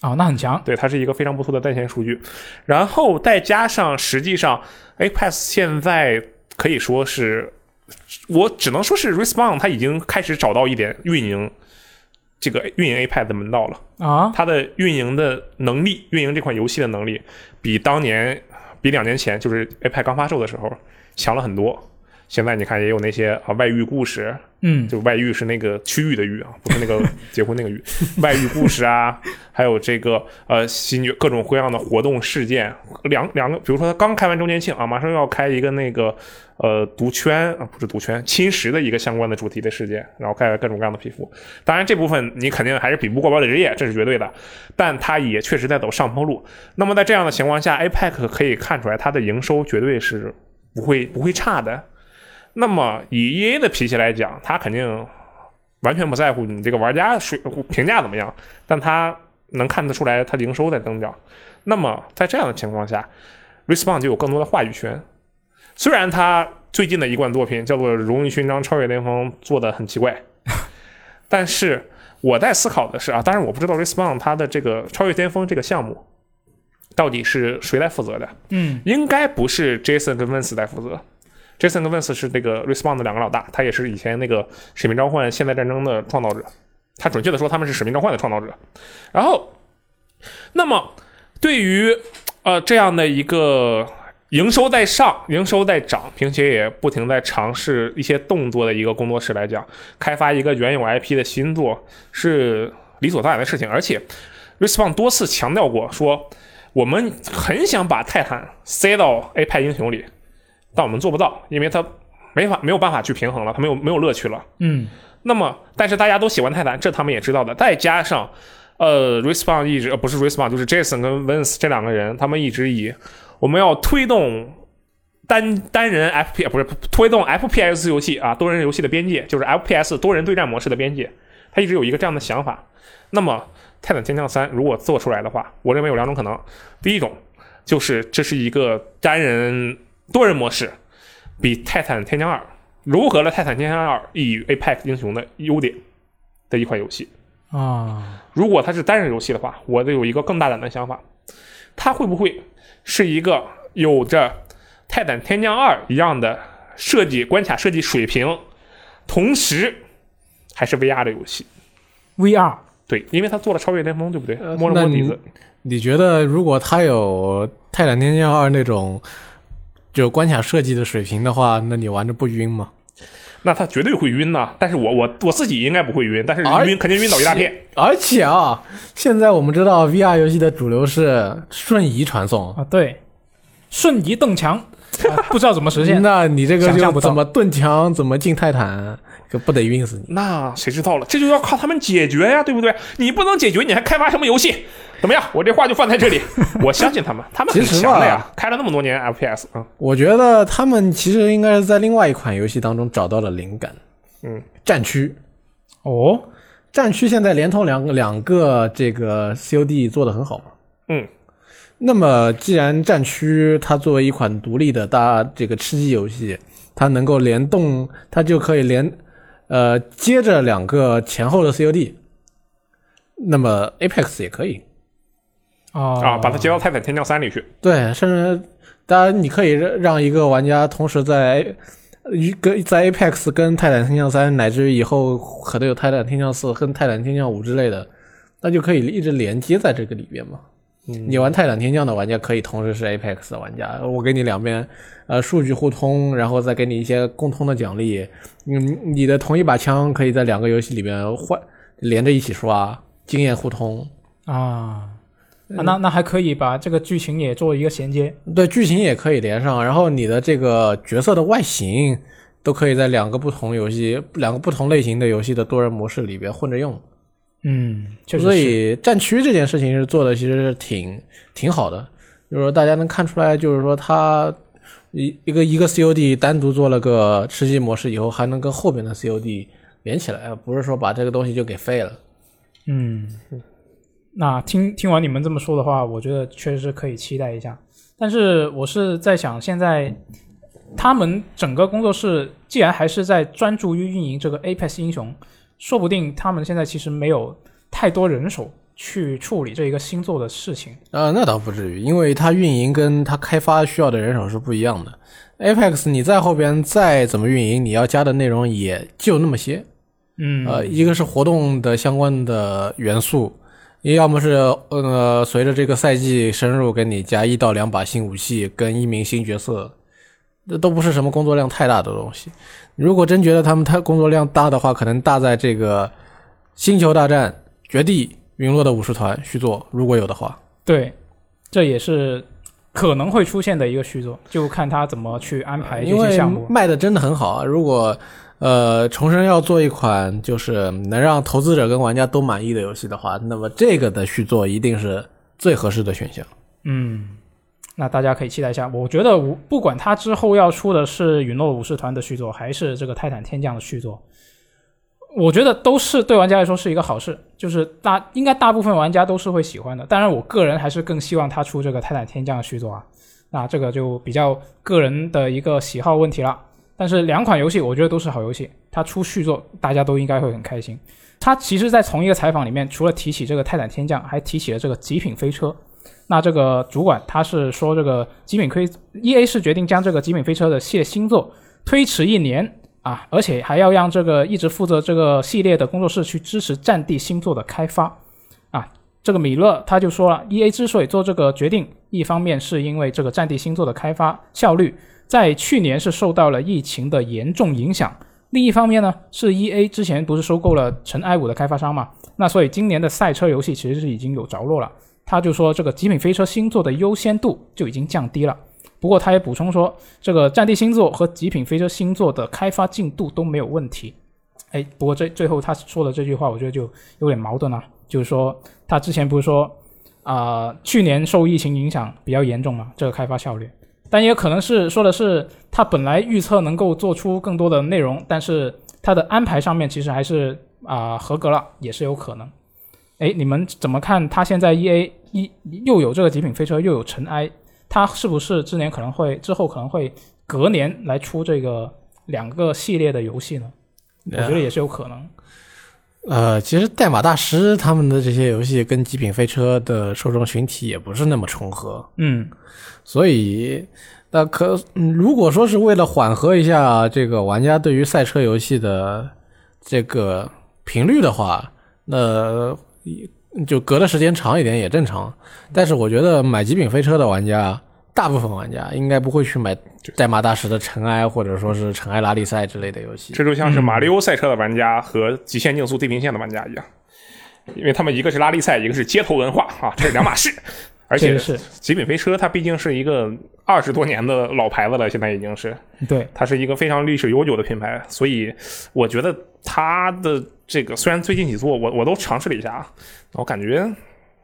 哦，那很强。对，它是一个非常不错的在线数据。然后再加上实际上 Apex 现在可以说是，我只能说是 Respawn 它已经开始找到一点运营 Apex 的门道了啊。它的运营的能力，运营这款游戏的能力比2年前就是 Apex 刚发售的时候强了很多。现在你看也有那些外遇故事，就外遇是那个区域的域啊，不是那个结婚那个域，外遇故事啊，还有这个各种各样的活动事件，两个，比如说他刚开完周年庆啊，马上要开一个那个侵蚀的一个相关的主题的事件，然后开各种各样的皮肤。当然这部分你肯定还是比不过堡垒之夜，这是绝对的，但他也确实在走上坡路。那么在这样的情况下 ，Apex 可以看出来它的营收绝对是不会差的。那么以 EA 的脾气来讲，他肯定完全不在乎你这个玩家水评价怎么样，但他能看得出来他营收在增长。那么在这样的情况下 Respawn 就有更多的话语权。虽然他最近的一贯作品叫做荣誉勋章超越巅峰做得很奇怪，但是我在思考的是啊，当然我不知道 Respawn 他的这个超越巅峰这个项目到底是谁来负责的，应该不是 Jason 跟 Vince 来负责。Jason 跟 Vince 是那个 Respawn 的两个老大，他也是以前那个使命召唤现代战争的创造者，他准确的说他们是使命召唤的创造者。然后那么对于这样的一个营收在上营收在涨并且也不停在尝试一些动作的一个工作室来讲，开发一个原有 IP 的新作是理所当然的事情。而且 Respawn 多次强调过说我们很想把泰坦塞到 A 派英雄里，但我们做不到，因为它没有办法去平衡了，它没有乐趣了。那么但是大家都喜欢泰坦，这他们也知道的。再加上Respawn 一直不是 Respawn 就是 Jason 跟 Vince 这两个人，他们一直以我们要推动单人 FPS 不是推动 FPS 游戏啊多人游戏的边界，就是 FPS 多人对战模式的边界，他一直有一个这样的想法。那么泰坦天降3如果做出来的话，我认为有两种可能。第一种就是这是一个单人多人模式，比泰坦天降2融合了泰坦天降2与 Apex 英雄的优点的一款游戏啊。如果它是单人游戏的话，我得有一个更大胆的想法，它会不会是一个有着泰坦天降2一样的设计关卡设计水平，同时还是 VR 的游戏。 VR 对，因为他做了超越巅峰，对不对？摸了摸底子。你觉得如果他有泰坦天降2那种就关卡设计的水平的话，那你玩着不晕吗？那他绝对会晕呐、啊。但是我自己应该不会晕，但是晕肯定晕倒一大片。而且啊，现在我们知道 VR 游戏的主流是瞬移传送啊，对，瞬移蹬墙啊，不知道怎么实现。那你这个就怎么蹬墙，怎么进泰坦，可不得晕死你？那谁知道了？这就要靠他们解决呀、啊，对不对？你不能解决，你还开发什么游戏？怎么样？我这话就放在这里，我相信他们很强的呀，开了那么多年 FPS 啊。我觉得他们其实应该是在另外一款游戏当中找到了灵感。战区。哦，战区现在连同两个这个 COD 做得很好嘛。那么既然战区它作为一款独立的这个吃鸡游戏，它能够联动，它就可以接着两个前后的 COD， 那么 Apex 也可以。啊，把它接到泰坦天降3里去。对，甚至当然你可以让一个玩家同时在 Apex 跟泰坦天降3，乃至于以后可能有泰坦天降4跟泰坦天降5之类的，那就可以一直连接在这个里面嘛。你玩泰坦天降的玩家可以同时是 Apex 的玩家，我给你两边数据互通，然后再给你一些共通的奖励。你的同一把枪可以在两个游戏里面连着一起刷，经验互通啊。那还可以把这个剧情也做一个衔接。对，剧情也可以连上，然后你的这个角色的外形都可以在两个不同类型的游戏的多人模式里边混着用。确实。所以战区这件事情是做的其实是挺好的。就是说大家能看出来，就是说他一个 COD 单独做了个吃鸡模式以后，还能跟后边的 COD 连起来，不是说把这个东西就给废了。那听完你们这么说的话，我觉得确实是可以期待一下。但是我是在想，现在他们整个工作室既然还是在专注于运营这个 Apex 英雄，说不定他们现在其实没有太多人手去处理这一个新作的事情。那倒不至于，因为他运营跟他开发需要的人手是不一样的。Apex 你在后边再怎么运营，你要加的内容也就那么些。一个是活动的相关的元素。要么是随着这个赛季深入给你加1到2把新武器跟一名新角色，这都不是什么工作量太大的东西。如果真觉得他们太工作量大的话，可能大在这个星球大战、绝地、陨落的武士团续作，如果有的话。对，这也是可能会出现的一个续作，就看他怎么去安排这些项目。因为卖的真的很好啊，如果重生要做一款就是能让投资者跟玩家都满意的游戏的话，那么这个的续作一定是最合适的选项。那大家可以期待一下。我觉得不管他之后要出的是《陨落武士团》的续作，还是这个《泰坦天降》的续作，我觉得都是对玩家来说是一个好事，就是应该大部分玩家都是会喜欢的。当然我个人还是更希望他出这个泰坦天降的续作啊，那这个就比较个人的一个喜好问题了。但是两款游戏我觉得都是好游戏，他出续作大家都应该会很开心。他其实在从一个采访里面除了提起这个泰坦天降，还提起了这个极品飞车。那这个主管他是说这个极品飞 EA 是决定将这个极品飞车的系列新作推迟1年啊，而且还要让这个一直负责这个系列的工作室去支持战地新作的开发啊。这个米勒他就说了， EA 之所以做这个决定，一方面是因为这个战地新作的开发效率在去年是受到了疫情的严重影响，另一方面呢是 EA 之前不是收购了尘埃5的开发商嘛，那所以今年的赛车游戏其实是已经有着落了。他就说这个极品飞车新作的优先度就已经降低了，不过他也补充说这个战地新作和极品飞车新作的开发进度都没有问题。哎，不过最后他说的这句话我觉得就有点矛盾了，就是说他之前不是说去年受疫情影响比较严重嘛，这个开发效率，但也可能是说的是他本来预测能够做出更多的内容，但是他的安排上面其实还是合格了，也是有可能。哎，你们怎么看他现在 EA 又有这个极品飞车又有尘埃，他是不是之后可能会隔年来出这个两个系列的游戏呢？我觉得也是有可能。其实代码大师他们的这些游戏跟极品飞车的受众群体也不是那么重合。嗯，所以那如果说是为了缓和一下这个玩家对于赛车游戏的这个频率的话，那就隔的时间长一点也正常。但是我觉得买极品飞车的玩家，大部分玩家应该不会去买代码大师的尘埃或者说是尘埃拉力赛之类的游戏。这就像是马里奥赛车的玩家和极限竞速地平线的玩家一样，因为他们一个是拉力赛，一个是街头文化啊，这是两码事。而且极品飞车它毕竟是一个20多年的老牌子了，现在已经是，对，它是一个非常历史悠久的品牌，所以我觉得它的这个虽然最近几座我都尝试了一下，我感觉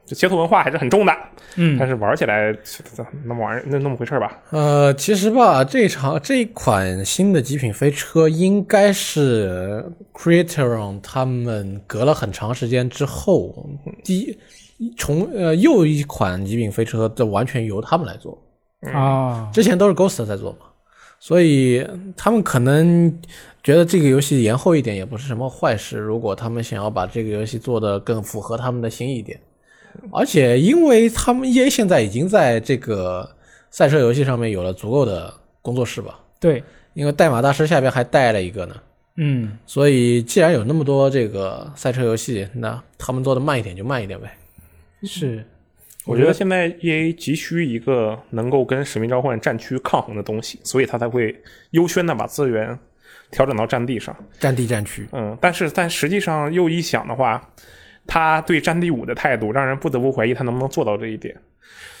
这街头文化还是很重的，嗯，但是玩起来那么回事吧。其实吧，这一款新的极品飞车应该是 Criterion 他们隔了很长时间之后，又一款极品飞车的完全由他们来做啊，之前都是 Ghost 在做嘛，所以他们可能觉得这个游戏延后一点也不是什么坏事，如果他们想要把这个游戏做得更符合他们的心意一点。而且因为他们 EA 现在已经在这个赛车游戏上面有了足够的工作室吧，对，因为代码大师下边还带了一个呢，嗯，所以既然有那么多这个赛车游戏，那他们做的慢一点就慢一点呗。是，我觉得现在 EA 急需一个能够跟使命召唤战区抗衡的东西，所以他才会优先的把资源调整到战地上，战地战区，嗯，但实际上又一想的话，他对战地5的态度让人不得不怀疑他能不能做到这一点。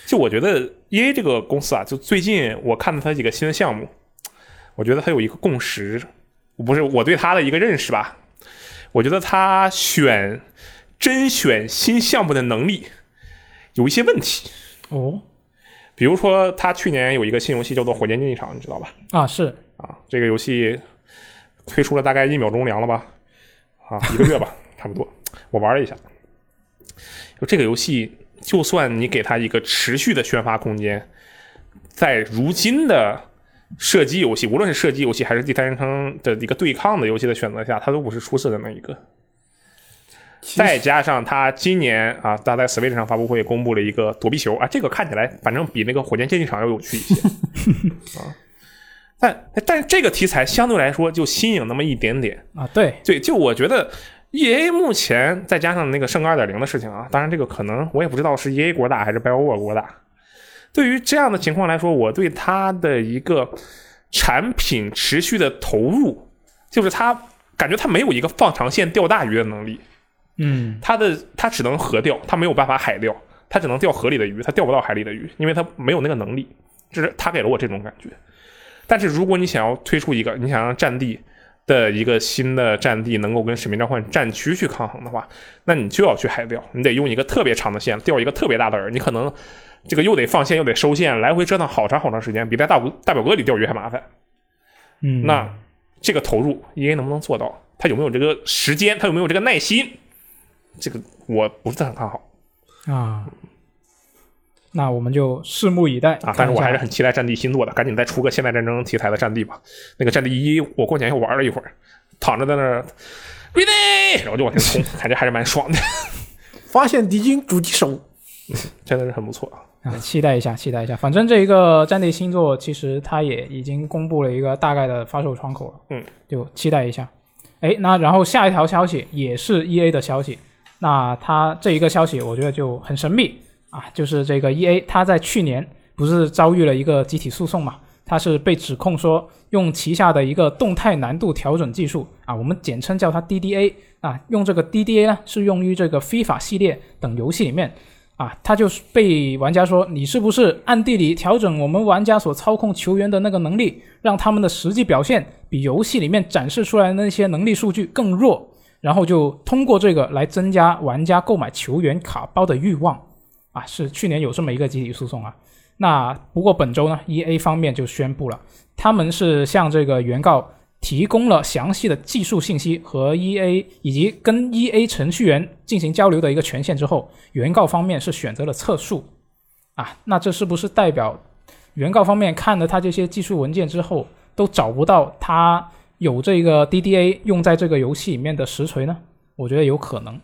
就我觉得 EA 这个公司啊，就最近我看到他几个新的项目，我觉得他有一个共识，不是我对他的一个认识吧，我觉得他甄选新项目的能力有一些问题哦。比如说他去年有一个新游戏叫做火箭竞技场，你知道吧？啊，是啊，这个游戏推出了大概1秒钟凉了吧，啊，1个月吧差不多。我玩了一下，就这个游戏，就算你给它一个持续的宣发空间，在如今的射击游戏，无论是射击游戏还是第三人称的一个对抗的游戏的选择下，它都不是出色的那一个。再加上它今年啊，它在 Switch 上发布会公布了一个躲避球啊，这个看起来反正比那个火箭竞技场要有趣一些啊。但这个题材相对来说就新颖那么一点点啊，对对，就我觉得。EA 目前再加上那个圣歌 2.0 的事情啊，当然这个可能我也不知道是 EA 国大还是 BioWare 国大。对于这样的情况来说，我对它的一个产品持续的投入，就是它感觉它没有一个放长线钓大鱼的能力。嗯，它只能河钓，它没有办法海钓，它只能钓河里的鱼，它钓不到海里的鱼，因为它没有那个能力。这是它给了我这种感觉。但是如果你想要推出一个，你想让战地的一个新的战地能够跟使命召唤战区去抗衡的话，那你就要去海钓，你得用一个特别长的线钓一个特别大的饵，你可能这个又得放线又得收线，来回折腾好长时间，比在大表哥里钓鱼还麻烦。嗯，那这个投入 EA 能不能做到？他有没有这个时间，他有没有这个耐心，这个我不是很看好啊。那我们就拭目以待啊！但是我还是很期待战地新作的，赶紧再出个现代战争题材的战地吧。那个战地一我过年又玩了一会儿，躺着在那儿 ready， 然后就往前冲，感觉还是蛮爽的。发现敌军主机手，真的是很不错啊！期待一下，期待一下。反正这一个战地新作其实它也已经公布了一个大概的发售窗口了，嗯，就期待一下。哎，那然后下一条消息也是 EA 的消息，那它这一个消息我觉得就很神秘。啊，就是这个 EA 他在去年不是遭遇了一个集体诉讼嘛？他是被指控说用旗下的一个动态难度调整技术啊，我们简称叫它 DDA 啊，用这个 DDA 呢是用于这个 FIFA 系列等游戏里面啊，他就被玩家说你是不是暗地里调整我们玩家所操控球员的那个能力，让他们的实际表现比游戏里面展示出来的那些能力数据更弱，然后就通过这个来增加玩家购买球员卡包的欲望。啊，是去年有这么一个集体诉讼啊。那不过本周呢 EA 方面就宣布了，他们是向这个原告提供了详细的技术信息和 EA 以及跟 EA 程序员进行交流的一个权限之后，原告方面是选择了撤诉啊。那这是不是代表原告方面看了他这些技术文件之后都找不到他有这个 DDA 用在这个游戏里面的实锤呢？我觉得有可能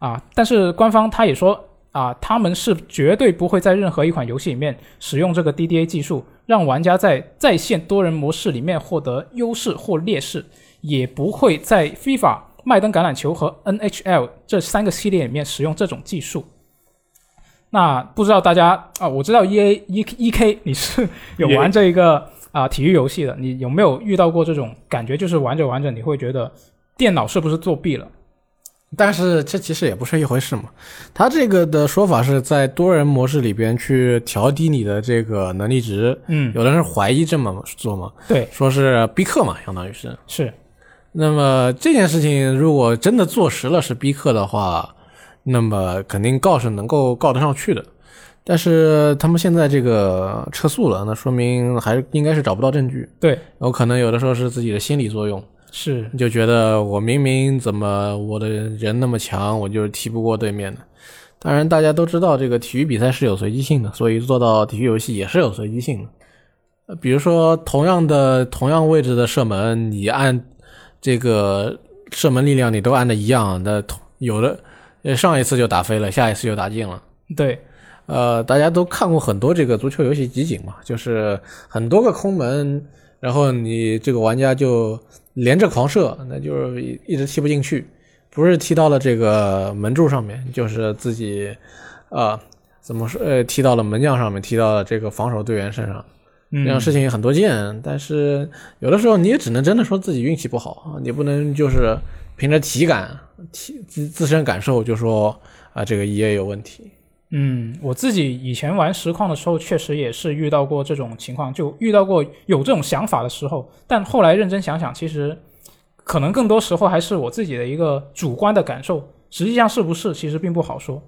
啊。但是官方他也说啊，他们是绝对不会在任何一款游戏里面使用这个 DDA 技术，让玩家在在线多人模式里面获得优势或劣势，也不会在 FIFA、麦登橄榄球和 NHL 这三个系列里面使用这种技术。那不知道大家啊，我知道 EK 你是有玩这一个啊体育游戏的，你有没有遇到过这种感觉，就是玩着玩着你会觉得电脑是不是作弊了？但是这其实也不是一回事嘛，他这个的说法是在多人模式里边去调低你的这个能力值，嗯，有的人怀疑这么做嘛，对，说是逼氪嘛，相当于是是。那么这件事情如果真的坐实了是逼氪的话，那么肯定告是能够告得上去的。但是他们现在这个撤诉了，那说明还是应该是找不到证据，对，有可能有的时候是自己的心理作用。是，就觉得我明明怎么我的人那么强，我就是踢不过对面的。当然大家都知道这个体育比赛是有随机性的，所以做到体育游戏也是有随机性的。比如说同样位置的射门，你按这个射门力量你都按的一样的，有的上一次就打飞了，下一次就打进了。对。大家都看过很多这个足球游戏集锦嘛，就是很多个空门，然后你这个玩家就连着狂射，那就是一直踢不进去，不是踢到了这个门柱上面，就是自己怎么说踢到了门将上面，踢到了这个防守队员身上。这样事情很多见，但是有的时候你也只能真的说自己运气不好，你不能就是凭着体感自身感受就说啊、这个EA有问题。嗯，我自己以前玩实况的时候确实也是遇到过这种情况，就遇到过有这种想法的时候，但后来认真想想，其实可能更多时候还是我自己的一个主观的感受，实际上是不是其实并不好说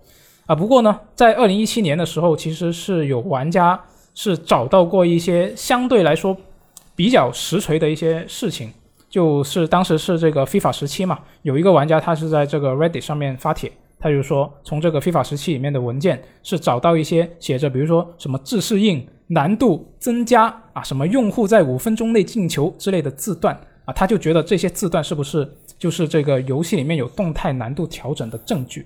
啊。不过呢，在2017年的时候其实是有玩家是找到过一些相对来说比较实锤的一些事情，就是当时是这个 FIFA 17嘛，有一个玩家他是在这个 Reddit 上面发帖，他就说从这个 FIFA 17里面的文件是找到一些写着比如说什么自适应难度增加啊，什么用户在5分钟内进球之类的字段啊，他就觉得这些字段是不是就是这个游戏里面有动态难度调整的证据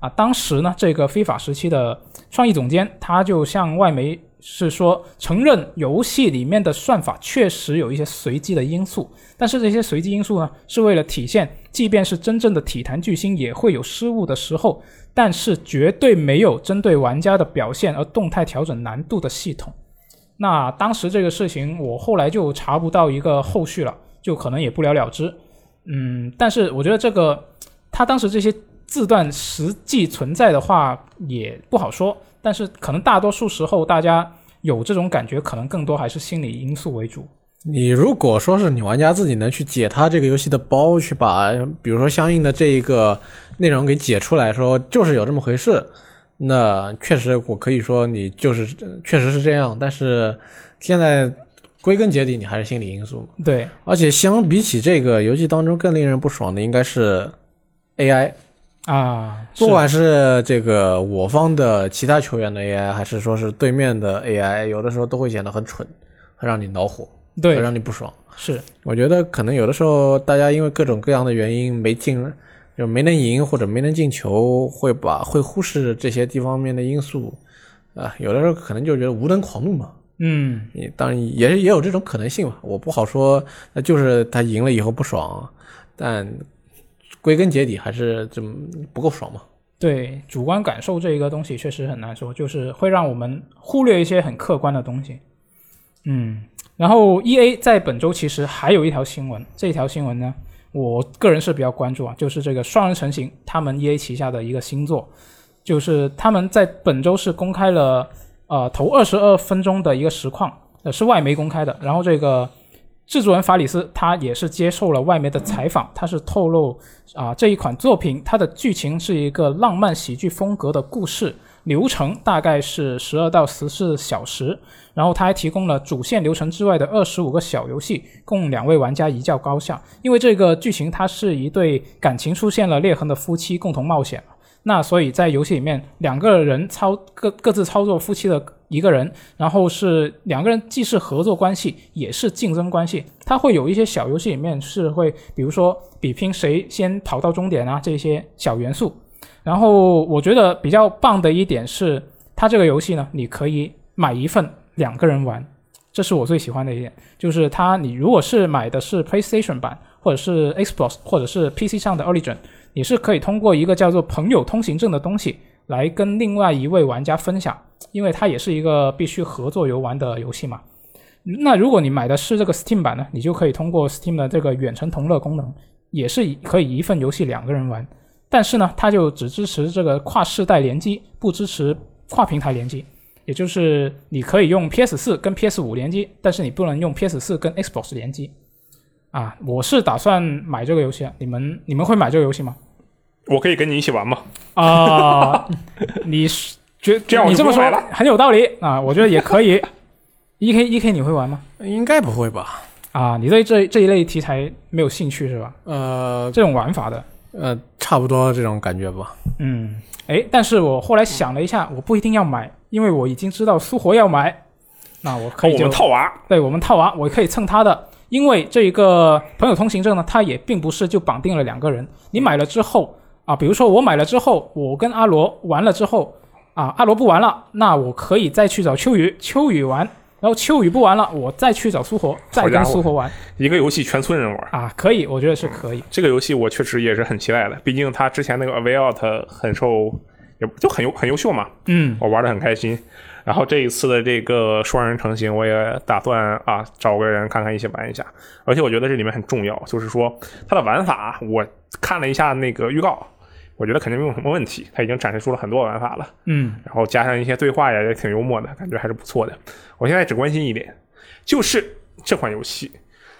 啊。当时呢这个 FIFA 17的创意总监他就向外媒是说承认游戏里面的算法确实有一些随机的因素，但是这些随机因素呢是为了体现即便是真正的体坛巨星也会有失误的时候，但是绝对没有针对玩家的表现而动态调整难度的系统。那当时这个事情我后来就查不到一个后续了，就可能也不了了之。嗯，但是我觉得这个他当时这些字段实际存在的话也不好说，但是可能大多数时候大家有这种感觉可能更多还是心理因素为主。你如果说是你玩家自己能去解他这个游戏的包，去把比如说相应的这一个内容给解出来说就是有这么回事，那确实我可以说你就是确实是这样。但是现在归根结底你还是心理因素。对，而且相比起这个游戏当中更令人不爽的应该是 AI 啊，不管是这个我方的其他球员的 AI 还是说是对面的 AI， 有的时候都会显得很蠢，很让你恼火，对，很让你不爽。是，我觉得可能有的时候大家因为各种各样的原因没进，就没能赢或者没能进球，会忽视这些地方面的因素啊，有的时候可能就觉得无能狂怒嘛。嗯，当然也有这种可能性嘛，我不好说，那就是他赢了以后不爽，但归根结底还是这么不够爽嘛。对，主观感受这一个东西确实很难说，就是会让我们忽略一些很客观的东西。嗯，然后 EA 在本周其实还有一条新闻，这条新闻呢，我个人是比较关注啊，就是这个双人成行，他们 EA 旗下的一个新作，就是他们在本周是公开了头22分钟的一个实况，是外媒公开的。然后这个制作人法里斯他也是接受了外媒的采访，他是透露这一款作品它的剧情是一个浪漫喜剧风格的故事，流程大概是12到14小时。然后他还提供了主线流程之外的25个小游戏，供2位玩家一较高下。因为这个剧情它是一对感情出现了裂痕的夫妻共同冒险，那所以在游戏里面2个人各自操作夫妻的一个人，然后是2个人既是合作关系也是竞争关系。它会有一些小游戏里面是会比如说比拼谁先跑到终点啊，这些小元素。然后我觉得比较棒的一点是它这个游戏呢，你可以买一份2个人玩，这是我最喜欢的一点，就是它你如果是买的是 PlayStation 版或者是 Xbox 或者是 PC 上的 Origin，你是可以通过一个叫做朋友通行证的东西来跟另外一位玩家分享，因为它也是一个必须合作游玩的游戏嘛。那如果你买的是这个 Steam 版呢，你就可以通过 Steam 的这个远程同乐功能，也是可以一份游戏2个人玩。但是呢，它就只支持这个跨世代联机，不支持跨平台联机，也就是你可以用 PS4 跟 PS5 联机，但是你不能用 PS4 跟 Xbox 联机。啊，我是打算买这个游戏，你们会买这个游戏吗？我可以跟你一起玩吗？你觉得这样我这么说很有道理啊，我觉得也可以。EK 你会玩吗？应该不会吧？啊，你对这一类题材没有兴趣是吧？这种玩法的，差不多这种感觉吧。嗯，哎，但是我后来想了一下，我不一定要买，因为我已经知道苏活要买，那我可以我们套娃，对我们套娃，我可以蹭他的。因为这一个朋友通行证呢，它也并不是就绑定了2个人，你买了之后啊，比如说我买了之后，我跟阿罗玩了之后啊，阿罗不玩了，那我可以再去找秋雨玩，然后秋雨不玩了，我再去找苏活，再跟苏活玩，一个游戏全村人玩啊，可以，我觉得是可以。这个游戏我确实也是很期待的，毕竟他之前那个 Away Out 就很优秀嘛，嗯，我玩得很开心。然后这一次的这个双人成行，我也打算啊找个人看看一起玩一下。而且我觉得这里面很重要，就是说它的玩法，我看了一下那个预告，我觉得肯定没有什么问题，它已经展示出了很多玩法了。嗯，然后加上一些对话也挺幽默的，感觉还是不错的。我现在只关心一点，就是这款游戏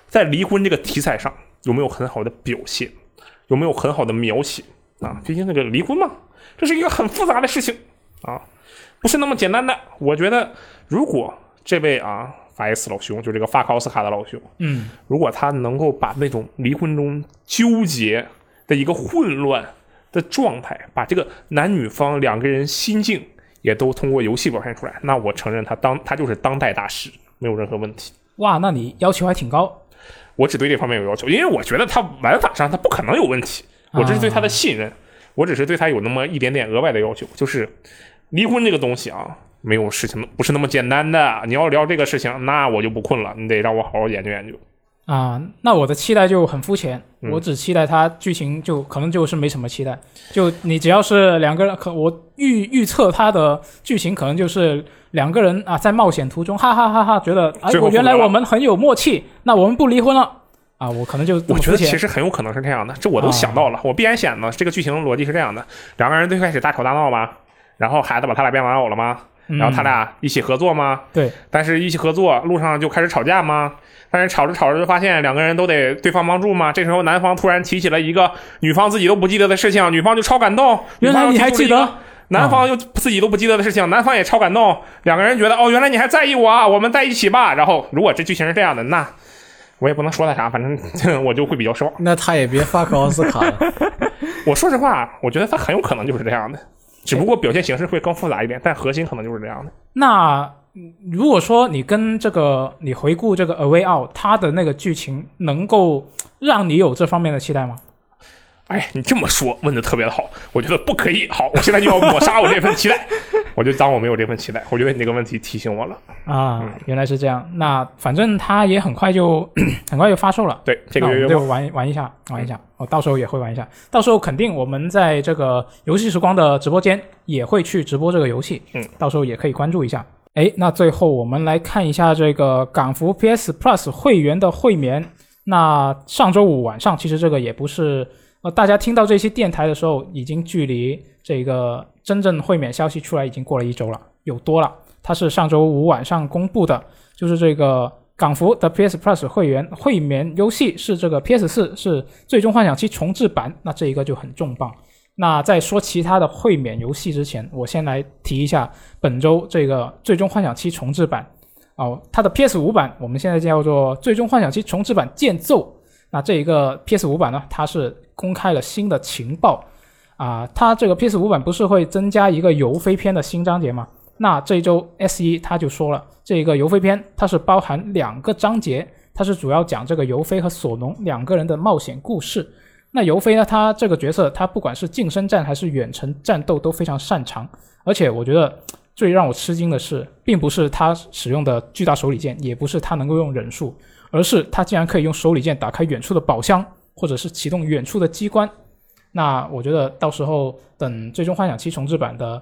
在离婚这个题材上有没有很好的表现，有没有很好的描写啊？毕竟那个离婚嘛，这是一个很复杂的事情啊。不是那么简单的，我觉得如果这位法耶斯老兄，就这个法考斯卡的老兄，嗯，如果他能够把那种离婚中纠结的一个混乱的状态，把这个男女方2个人心境也都通过游戏表现出来，那我承认他就是当代大师，没有任何问题。哇，那你要求还挺高。我只对这方面有要求，因为我觉得他玩法上他不可能有问题，我这是对他的信任，我只是对他有那么一点点额外的要求，就是离婚这个东西啊，没有事情不是那么简单的。你要聊这个事情，那我就不困了，你得让我好好研究研究啊。那我的期待就很肤浅，我只期待它剧情就可能就是没什么期待。就你只要是2个人，我预测它的剧情可能就是2个人啊在冒险途中，哈哈哈哈，觉得哎，我原来我们很有默契，那我们不离婚了。啊，我可能就我觉得其实很有可能是这样的，这我都想到了，我必然想的这个剧情逻辑是这样的：2个人最开始大吵大闹嘛。然后孩子把他俩变玩偶了吗？然后他俩一起合作吗？对。但是一起合作路上就开始吵架吗？但是吵着吵着就发现2个人都得对方帮助吗？这时候男方突然提起了一个女方自己都不记得的事情，女方就超感动。原来你还记得？男方又自己都不记得的事情，男方也超感动，两个人觉得哦，原来你还在意我啊，我们在一起吧。然后如果这剧情是这样的，那我也不能说他啥，反正我就会比较失望。那他也别发个奥斯卡了。我说实话，我觉得他很有可能就是这样的，只不过表现形式会更复杂一点，但核心可能就是这样的。那如果说你跟这个你回顾这个 Away Out 它的那个剧情能够让你有这方面的期待吗？哎，你这么说问得特别的好，我觉得不可以。好，我现在就要抹杀我这份期待，我就当我没有这份期待。我觉得你这个问题提醒我了啊、原来是这样。那反正它也很快就发售了。对，这个月玩一下，我到时候也会玩一下。到时候肯定我们在这个游戏时光的直播间也会去直播这个游戏，到时候也可以关注一下。哎，那最后我们来看一下这个港服 PS Plus 会员的会免。那上周五晚上，其实这个也不是。大家听到这期电台的时候，已经距离这个真正会免消息出来已经过了一周了，有多了。它是上周五晚上公布的，就是这个港服的 PS Plus 会员会免游戏是这个 PS4 是最终幻想7重置版，那这一个就很重磅。那在说其他的会免游戏之前，我先来提一下本周这个最终幻想7重置版、它的 PS5 版我们现在叫做最终幻想7重置版剑奏。那这一个 PS5 版呢，它是公开了新的情报啊，它这个 PS5 版不是会增加一个游飞篇的新章节吗？那这一周 S1 他就说了，这个游飞篇它是包含两个章节，它是主要讲这个游飞和索农两个人的冒险故事。那游飞呢，他这个角色他不管是近身战还是远程战斗都非常擅长，而且我觉得最让我吃惊的是，并不是他使用的巨大手里剑，也不是他能够用忍术，而是他竟然可以用手里剑打开远处的宝箱，或者是启动远处的机关。那我觉得到时候等最终幻想7重置版的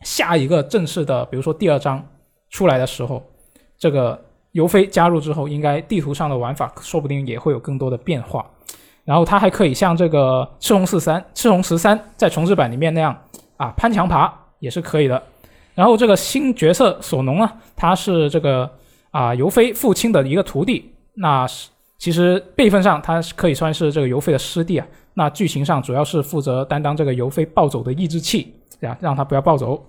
下一个正式的比如说第二章出来的时候，这个游飞加入之后，应该地图上的玩法说不定也会有更多的变化。然后它还可以像这个赤红13在重置版里面那样啊，攀墙爬也是可以的。然后这个新角色索农呢，他是这个游飞父亲的一个徒弟，那其实辈分上他可以算是这个游飞的师弟啊。那剧情上主要是负责担当这个游飞暴走的抑制器，让他不要暴走。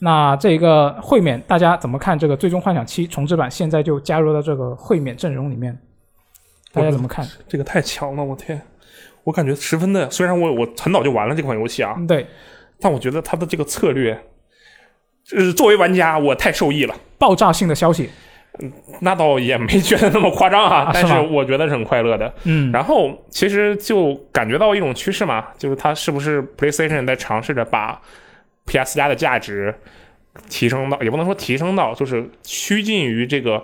那这个会免大家怎么看？这个最终幻想7重置版现在就加入到这个会免阵容里面，大家怎么看？这个太强了，我天！我感觉十分的，虽然我很早就玩了这款游戏啊，对，但我觉得他的这个策略，作为玩家我太受益了。爆炸性的消息。那倒也没觉得那么夸张啊，但是我觉得是很快乐的。嗯，然后其实就感觉到一种趋势嘛，就是它是不是 PlayStation 在尝试着把 PS 加的价值提升到，也不能说提升到，就是趋近于这个，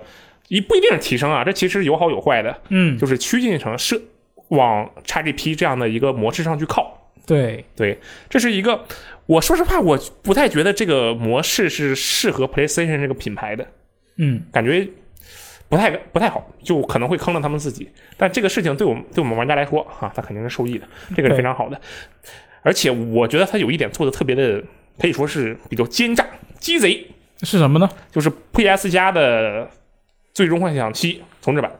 不一定是提升啊，这其实有好有坏的。嗯，就是趋近成往 XGP 这样的一个模式上去靠。对，这是一个，我说实话，我不太觉得这个模式是适合 PlayStation 这个品牌的。嗯，感觉不太好，就可能会坑了他们自己。但这个事情对我们玩家来说啊，他肯定是受益的，这个是非常好的。而且我觉得他有一点做的特别的，可以说是比较奸诈、鸡贼。是什么呢？就是 PS 加的最终幻想7重置版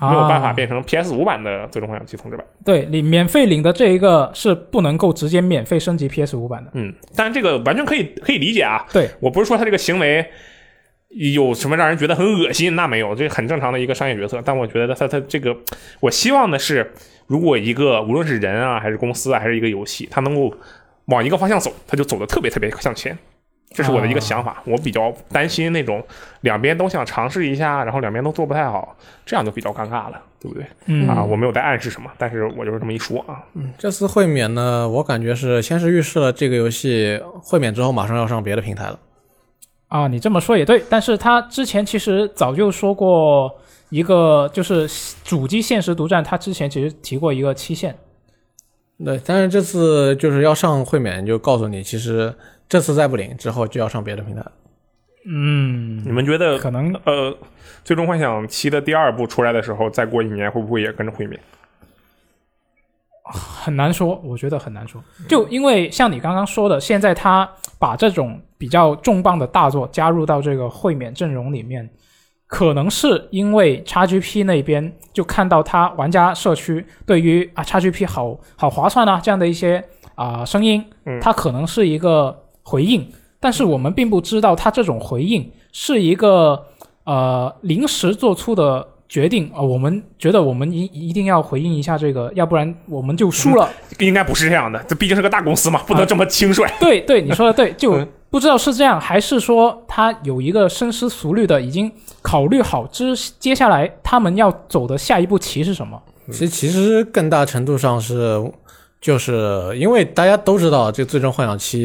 没有办法变成 PS5 版的最终幻想7重置版。对，你免费领的这一个是不能够直接免费升级 PS5 版的。嗯，但这个完全可以理解啊。对，我不是说他这个行为。有什么让人觉得很恶心？那没有，这很正常的一个商业决策。但我觉得它这个，我希望的是，如果一个无论是人啊，还是公司啊，还是一个游戏，它能够往一个方向走，它就走得特别特别向前。这是我的一个想法。我比较担心那种两边都想尝试一下，然后两边都做不太好，这样就比较尴尬了，对不对？嗯啊，我没有在暗示什么，但是我就是这么一说啊。嗯，这次会免呢，我感觉是先是预示了这个游戏会免之后马上要上别的平台了。啊，你这么说也对，但是他之前其实早就说过一个，就是主机限时独占，他之前其实提过一个期限。对，但是这次就是要上会免，就告诉你，其实这次再不领，之后就要上别的平台。嗯，你们觉得可能最终幻想7的第二部出来的时候，再过一年会不会也跟着会免？很难说，我觉得很难说。就因为像你刚刚说的，现在他把这种比较重磅的大作加入到这个会免阵容里面，可能是因为 XGP 那边就看到他玩家社区对于XGP 好划算啊这样的一些声音，他可能是一个回应，但是我们并不知道它这种回应是一个临时做出的决定啊，我们觉得我们一定要回应一下这个，要不然我们就输了。应该不是这样的，这毕竟是个大公司嘛，不能这么轻率。对对，你说的对，就不知道是这样，还是说他有一个深思熟虑的，已经考虑好接下来他们要走的下一步棋是什么？其实更大程度上是，就是因为大家都知道，这个《最终幻想7》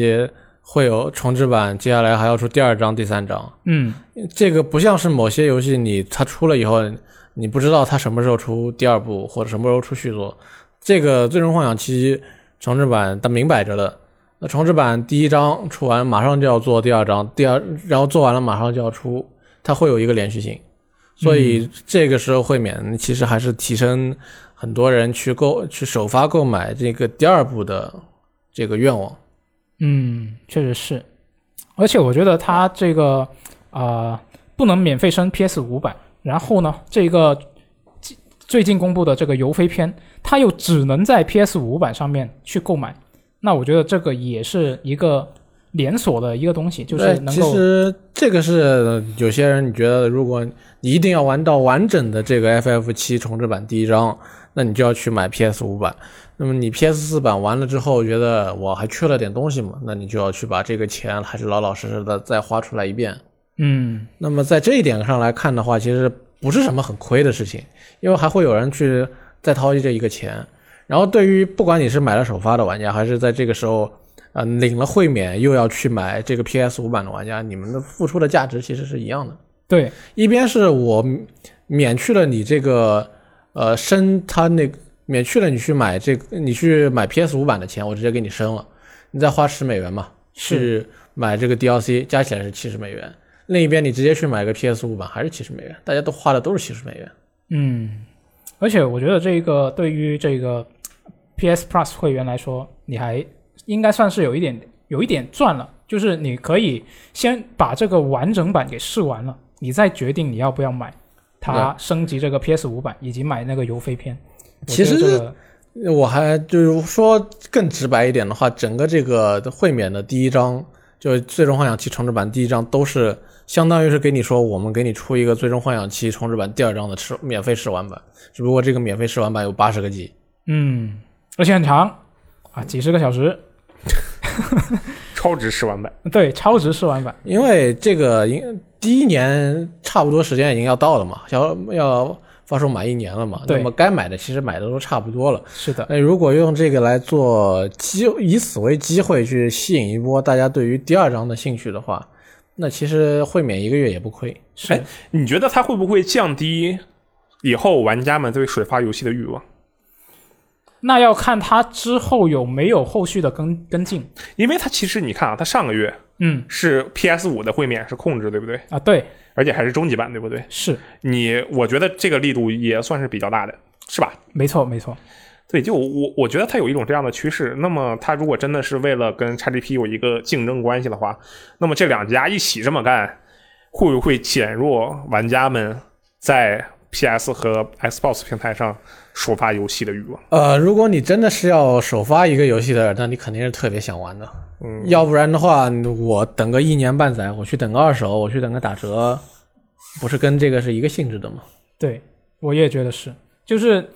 会有重置版，接下来还要出第二章、第三章。嗯，这个不像是某些游戏，它出了以后，你不知道它什么时候出第二部或者什么时候出续作。这个《最终幻想7》重置版，它明摆着的。那重置版第一章出完，马上就要做第二章，然后做完了马上就要出，它会有一个连续性。所以这个时候会免，其实还是提升很多人去首发购买这个第二部的这个愿望。嗯，确实是。而且我觉得它这个不能免费升 PS5 版，然后呢这个最近公布的这个游飞篇它又只能在 PS5 版上面去购买。那我觉得这个也是一个连锁的一个东西，就是能够。其实这个是有些人你觉得，如果你一定要玩到完整的这个 FF7 重置版第一章，那你就要去买 PS5 版。那么你 PS4 版玩了之后觉得我还缺了点东西嘛，那你就要去把这个钱还是老老实实的再花出来一遍。嗯，那么在这一点上来看的话，其实不是什么很亏的事情，因为还会有人去再掏这一个钱。然后对于不管你是买了首发的玩家，还是在这个时候领了会免又要去买这个 PS5 版的玩家，你们的付出的价值其实是一样的。对，一边是我免去了你这个升它那个，免去了你去买你去买 PS5 版的钱，我直接给你升了，你再花$10嘛，去买这个 DLC， 加起来是$70。另一边你直接去买个 PS5 版还是$70，大家都花的都是$70。嗯，而且我觉得这个对于这个。PS Plus 会员来说，你还应该算是有一点赚了，就是你可以先把这个完整版给试完了，你再决定你要不要买它升级这个 PS5 版以及买那个游飞篇。其实我还就是说更直白一点的话，整个这个会免的第一章，就是最终幻想7重置版第一章，都是相当于是给你说，我们给你出一个最终幻想7重置版第二章的免费试玩版，只不过这个免费试玩版有80个 G。嗯。而且很长啊，几十个小时，超值试玩版。对，超值试玩版。因为这个第一年差不多时间已经要到了嘛，要发售满1年了嘛，那么该买的其实买的都差不多了。是的。那如果用这个来做以此为机会去吸引一波大家对于第二章的兴趣的话，那其实会免1个月也不亏。是。哎，你觉得它会不会降低以后玩家们对首发游戏的欲望？那要看它之后有没有后续的跟进，因为它其实你看啊，它上个月是 PS5 的会免是控制，对不对啊？对，而且还是终极版，对不对？是我觉得这个力度也算是比较大的，是吧？没错，没错。对，就我觉得它有一种这样的趋势。那么它如果真的是为了跟 XGP 有一个竞争关系的话，那么这两家一起这么干，会不会减弱玩家们在 PS 和 Xbox 平台上？首发游戏的欲望。如果你真的是要首发一个游戏的，那你肯定是特别想玩的。嗯，要不然的话，我等个1年半载，我去等个二手，我去等个打折，不是跟这个是一个性质的吗？对，我也觉得是。就是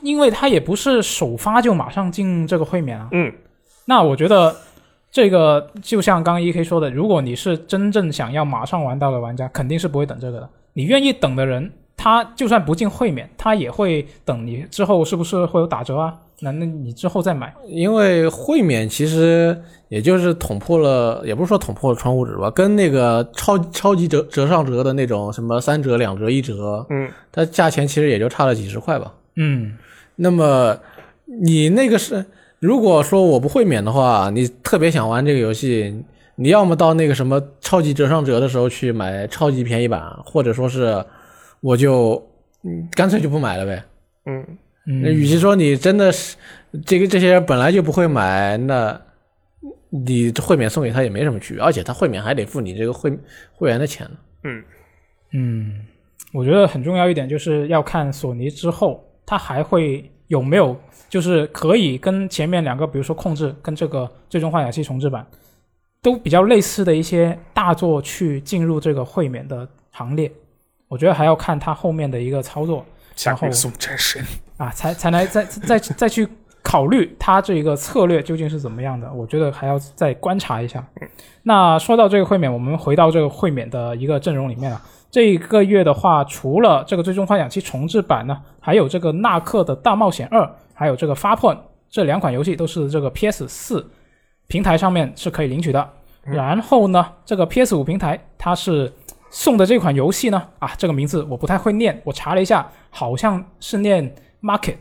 因为它也不是首发就马上进这个会免啊。嗯，那我觉得这个就像刚 EK 说的，如果你是真正想要马上玩到的玩家，肯定是不会等这个的。你愿意等的人。他就算不进会免，他也会等你之后是不是会有打折啊？那你之后再买。因为会免其实也就是捅破了，也不是说捅破了窗户纸吧，跟那个超级折上折的那种什么3折、2折、1折，它价钱其实也就差了几十块吧。嗯，那么你那个是，如果说我不会免的话，你特别想玩这个游戏，你要么到那个什么超级折上折的时候去买超级便宜版，或者说是。我就干脆就不买了呗。嗯，与其说你真的是这些人本来就不会买，那你会免送给他也没什么区别，而且他会免还得付你这个会员的钱呢。嗯，我觉得很重要一点就是要看索尼之后他还会有没有就是可以跟前面两个比如说控制跟这个最终幻想七重置版都比较类似的一些大作去进入这个会免的行列，我觉得还要看它后面的一个操作，然后啊才来再去考虑它这个策略究竟是怎么样的，我觉得还要再观察一下。那说到这个会免，我们回到这个会免的一个阵容里面了。这一个月的话，除了这个最终幻想7重置版呢，还有这个纳克的大冒险2，还有这个Farpoint，这两款游戏都是这个 PS4 平台上面是可以领取的。然后呢，这个 PS5 平台它是送的这款游戏呢，啊，这个名字我不太会念，我查了一下，好像是念 Maquette，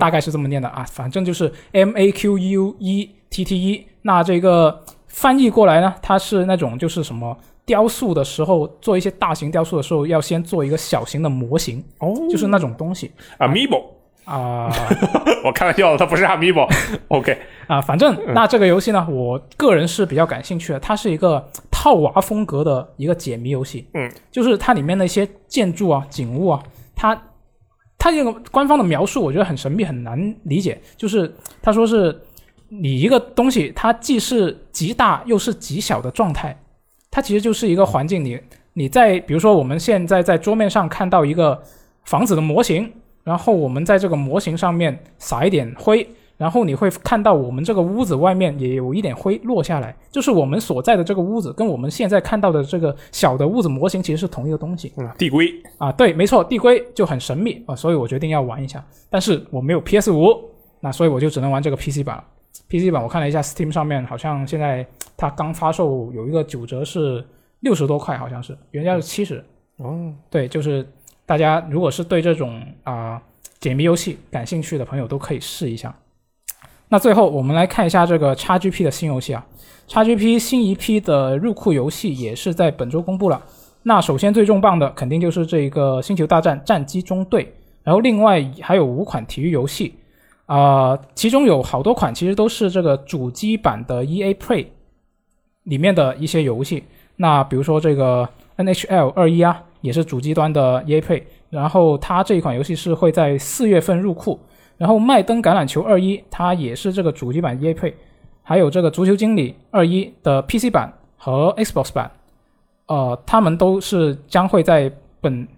大概是这么念的啊，反正就是 MAQUETTE。 那这个翻译过来呢，它是那种就是什么雕塑的时候，做一些大型雕塑的时候要先做一个小型的模型，就是那种东西 Amiibo 啊，我看了笑了，它不是 Amiibo OK 啊，反正那这个游戏呢，我个人是比较感兴趣的，它是一个套娃风格的一个解谜游戏，就是它里面的一些建筑啊、景物啊，它这个官方的描述我觉得很神秘，很难理解，就是它说是你一个东西它既是极大又是极小的状态，它其实就是一个环境，你在比如说我们现在在桌面上看到一个房子的模型，然后我们在这个模型上面撒一点灰，然后你会看到我们这个屋子外面也有一点灰落下来，就是我们所在的这个屋子跟我们现在看到的这个小的屋子模型其实是同一个东西。地龟啊，对，没错，地龟就很神秘啊，所以我决定要玩一下，但是我没有 PS5， 那所以我就只能玩这个 PC 版了。PC 版我看了一下 Steam 上面好像现在它刚发售有一个9折是60多块，好像是原价是70。对，就是大家如果是对这种解谜游戏感兴趣的朋友都可以试一下。那最后我们来看一下这个 XGP 的新游戏啊。XGP 新一批的入库游戏也是在本周公布了。那首先最重磅的肯定就是这个星球大战战机中队，然后另外还有5款体育游戏，其中有好多款其实都是这个主机版的 EA Play 里面的一些游戏。那比如说这个 NHL21 啊，也是主机端的 EA Play， 然后它这一款游戏是会在4月份入库。然后麦登橄榄球21它也是这个主机版 EA Play， 还有这个足球经理21的 PC 版和 Xbox 版，他们都是将会在本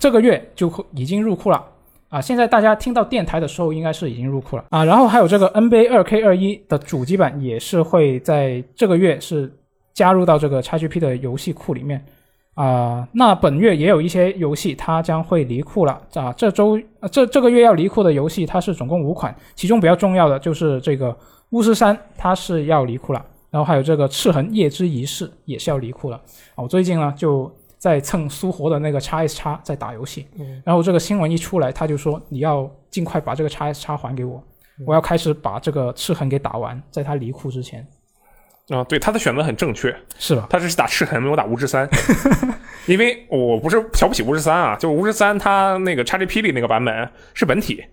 这个月就已经入库了啊，现在大家听到电台的时候应该是已经入库了啊。然后还有这个 NBA2K21 的主机版也是会在这个月是加入到这个 XGP 的游戏库里面啊，那本月也有一些游戏它将会离库了啊。这个月要离库的游戏它是总共5款，其中比较重要的就是这个巫师3它是要离库了，然后还有这个赤痕夜之仪式也是要离库了。我最近呢就在蹭苏活的那个 XSX 在打游戏，然后这个新闻一出来他就说你要尽快把这个 XSX 还给我，我要开始把这个赤痕给打完，在他离库之前。对，他的选择很正确，是吧？他是打赤痕，没有打巫师3，因为我不是瞧不起巫师3啊，就是巫师3他那个 XGP 里那个版本是本体，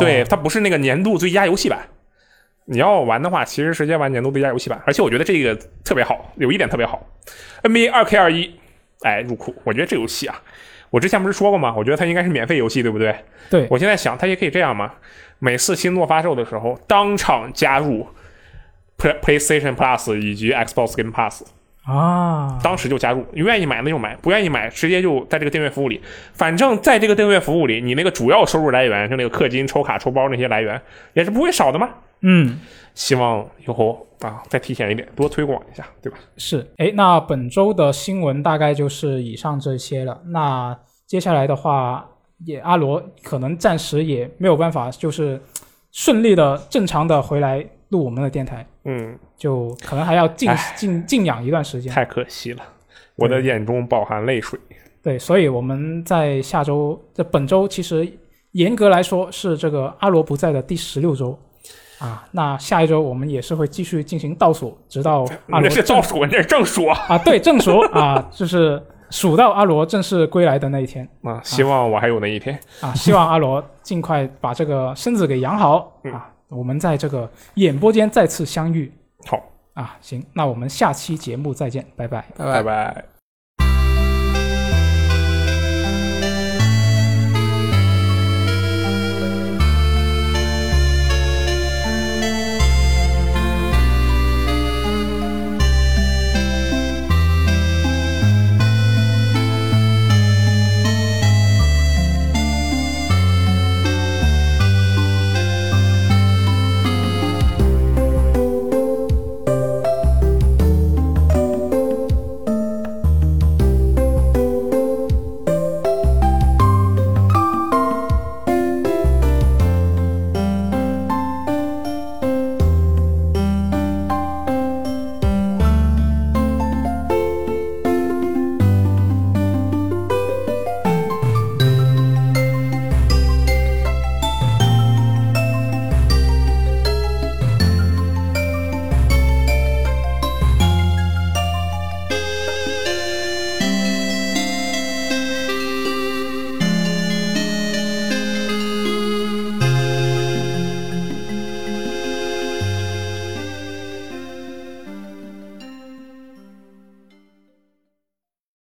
对，他不是那个年度最佳游戏版。你要玩的话，其实直接玩年度最佳游戏版，而且我觉得这个特别好，有一点特别好 ，NBA 2K21， 哎，入库，我觉得这游戏啊，我之前不是说过吗？我觉得它应该是免费游戏，对不对？对，我现在想它也可以这样嘛，每次新作发售的时候，当场加入。PlayStation Plus 以及 Xbox Game Pass 啊，当时就加入，愿意买那就买，不愿意买直接就在这个订阅服务里。反正在这个订阅服务里，你那个主要收入来源，就那个氪金、抽卡、抽包那些来源，也是不会少的嘛。希望以后啊再提前一点，多推广一下，对吧？是，那本周的新闻大概就是以上这些了。那接下来的话，阿罗可能暂时也没有办法，就是顺利的、正常的回来。录我们的电台，就可能还要静养一段时间，太可惜了，我的眼中饱含泪水。对，所以我们在本周其实严格来说是这个阿罗不在的第16周啊。那下一周我们也是会继续进行倒数，直到阿罗。这是倒数，这是正数啊！对，正数啊，就是数到阿罗正式归来的那一天啊。希望我还有那一天啊！希望阿罗尽快把这个身子给养好啊。我们在这个演播间再次相遇。好啊，行，那我们下期节目再见，拜拜，拜拜。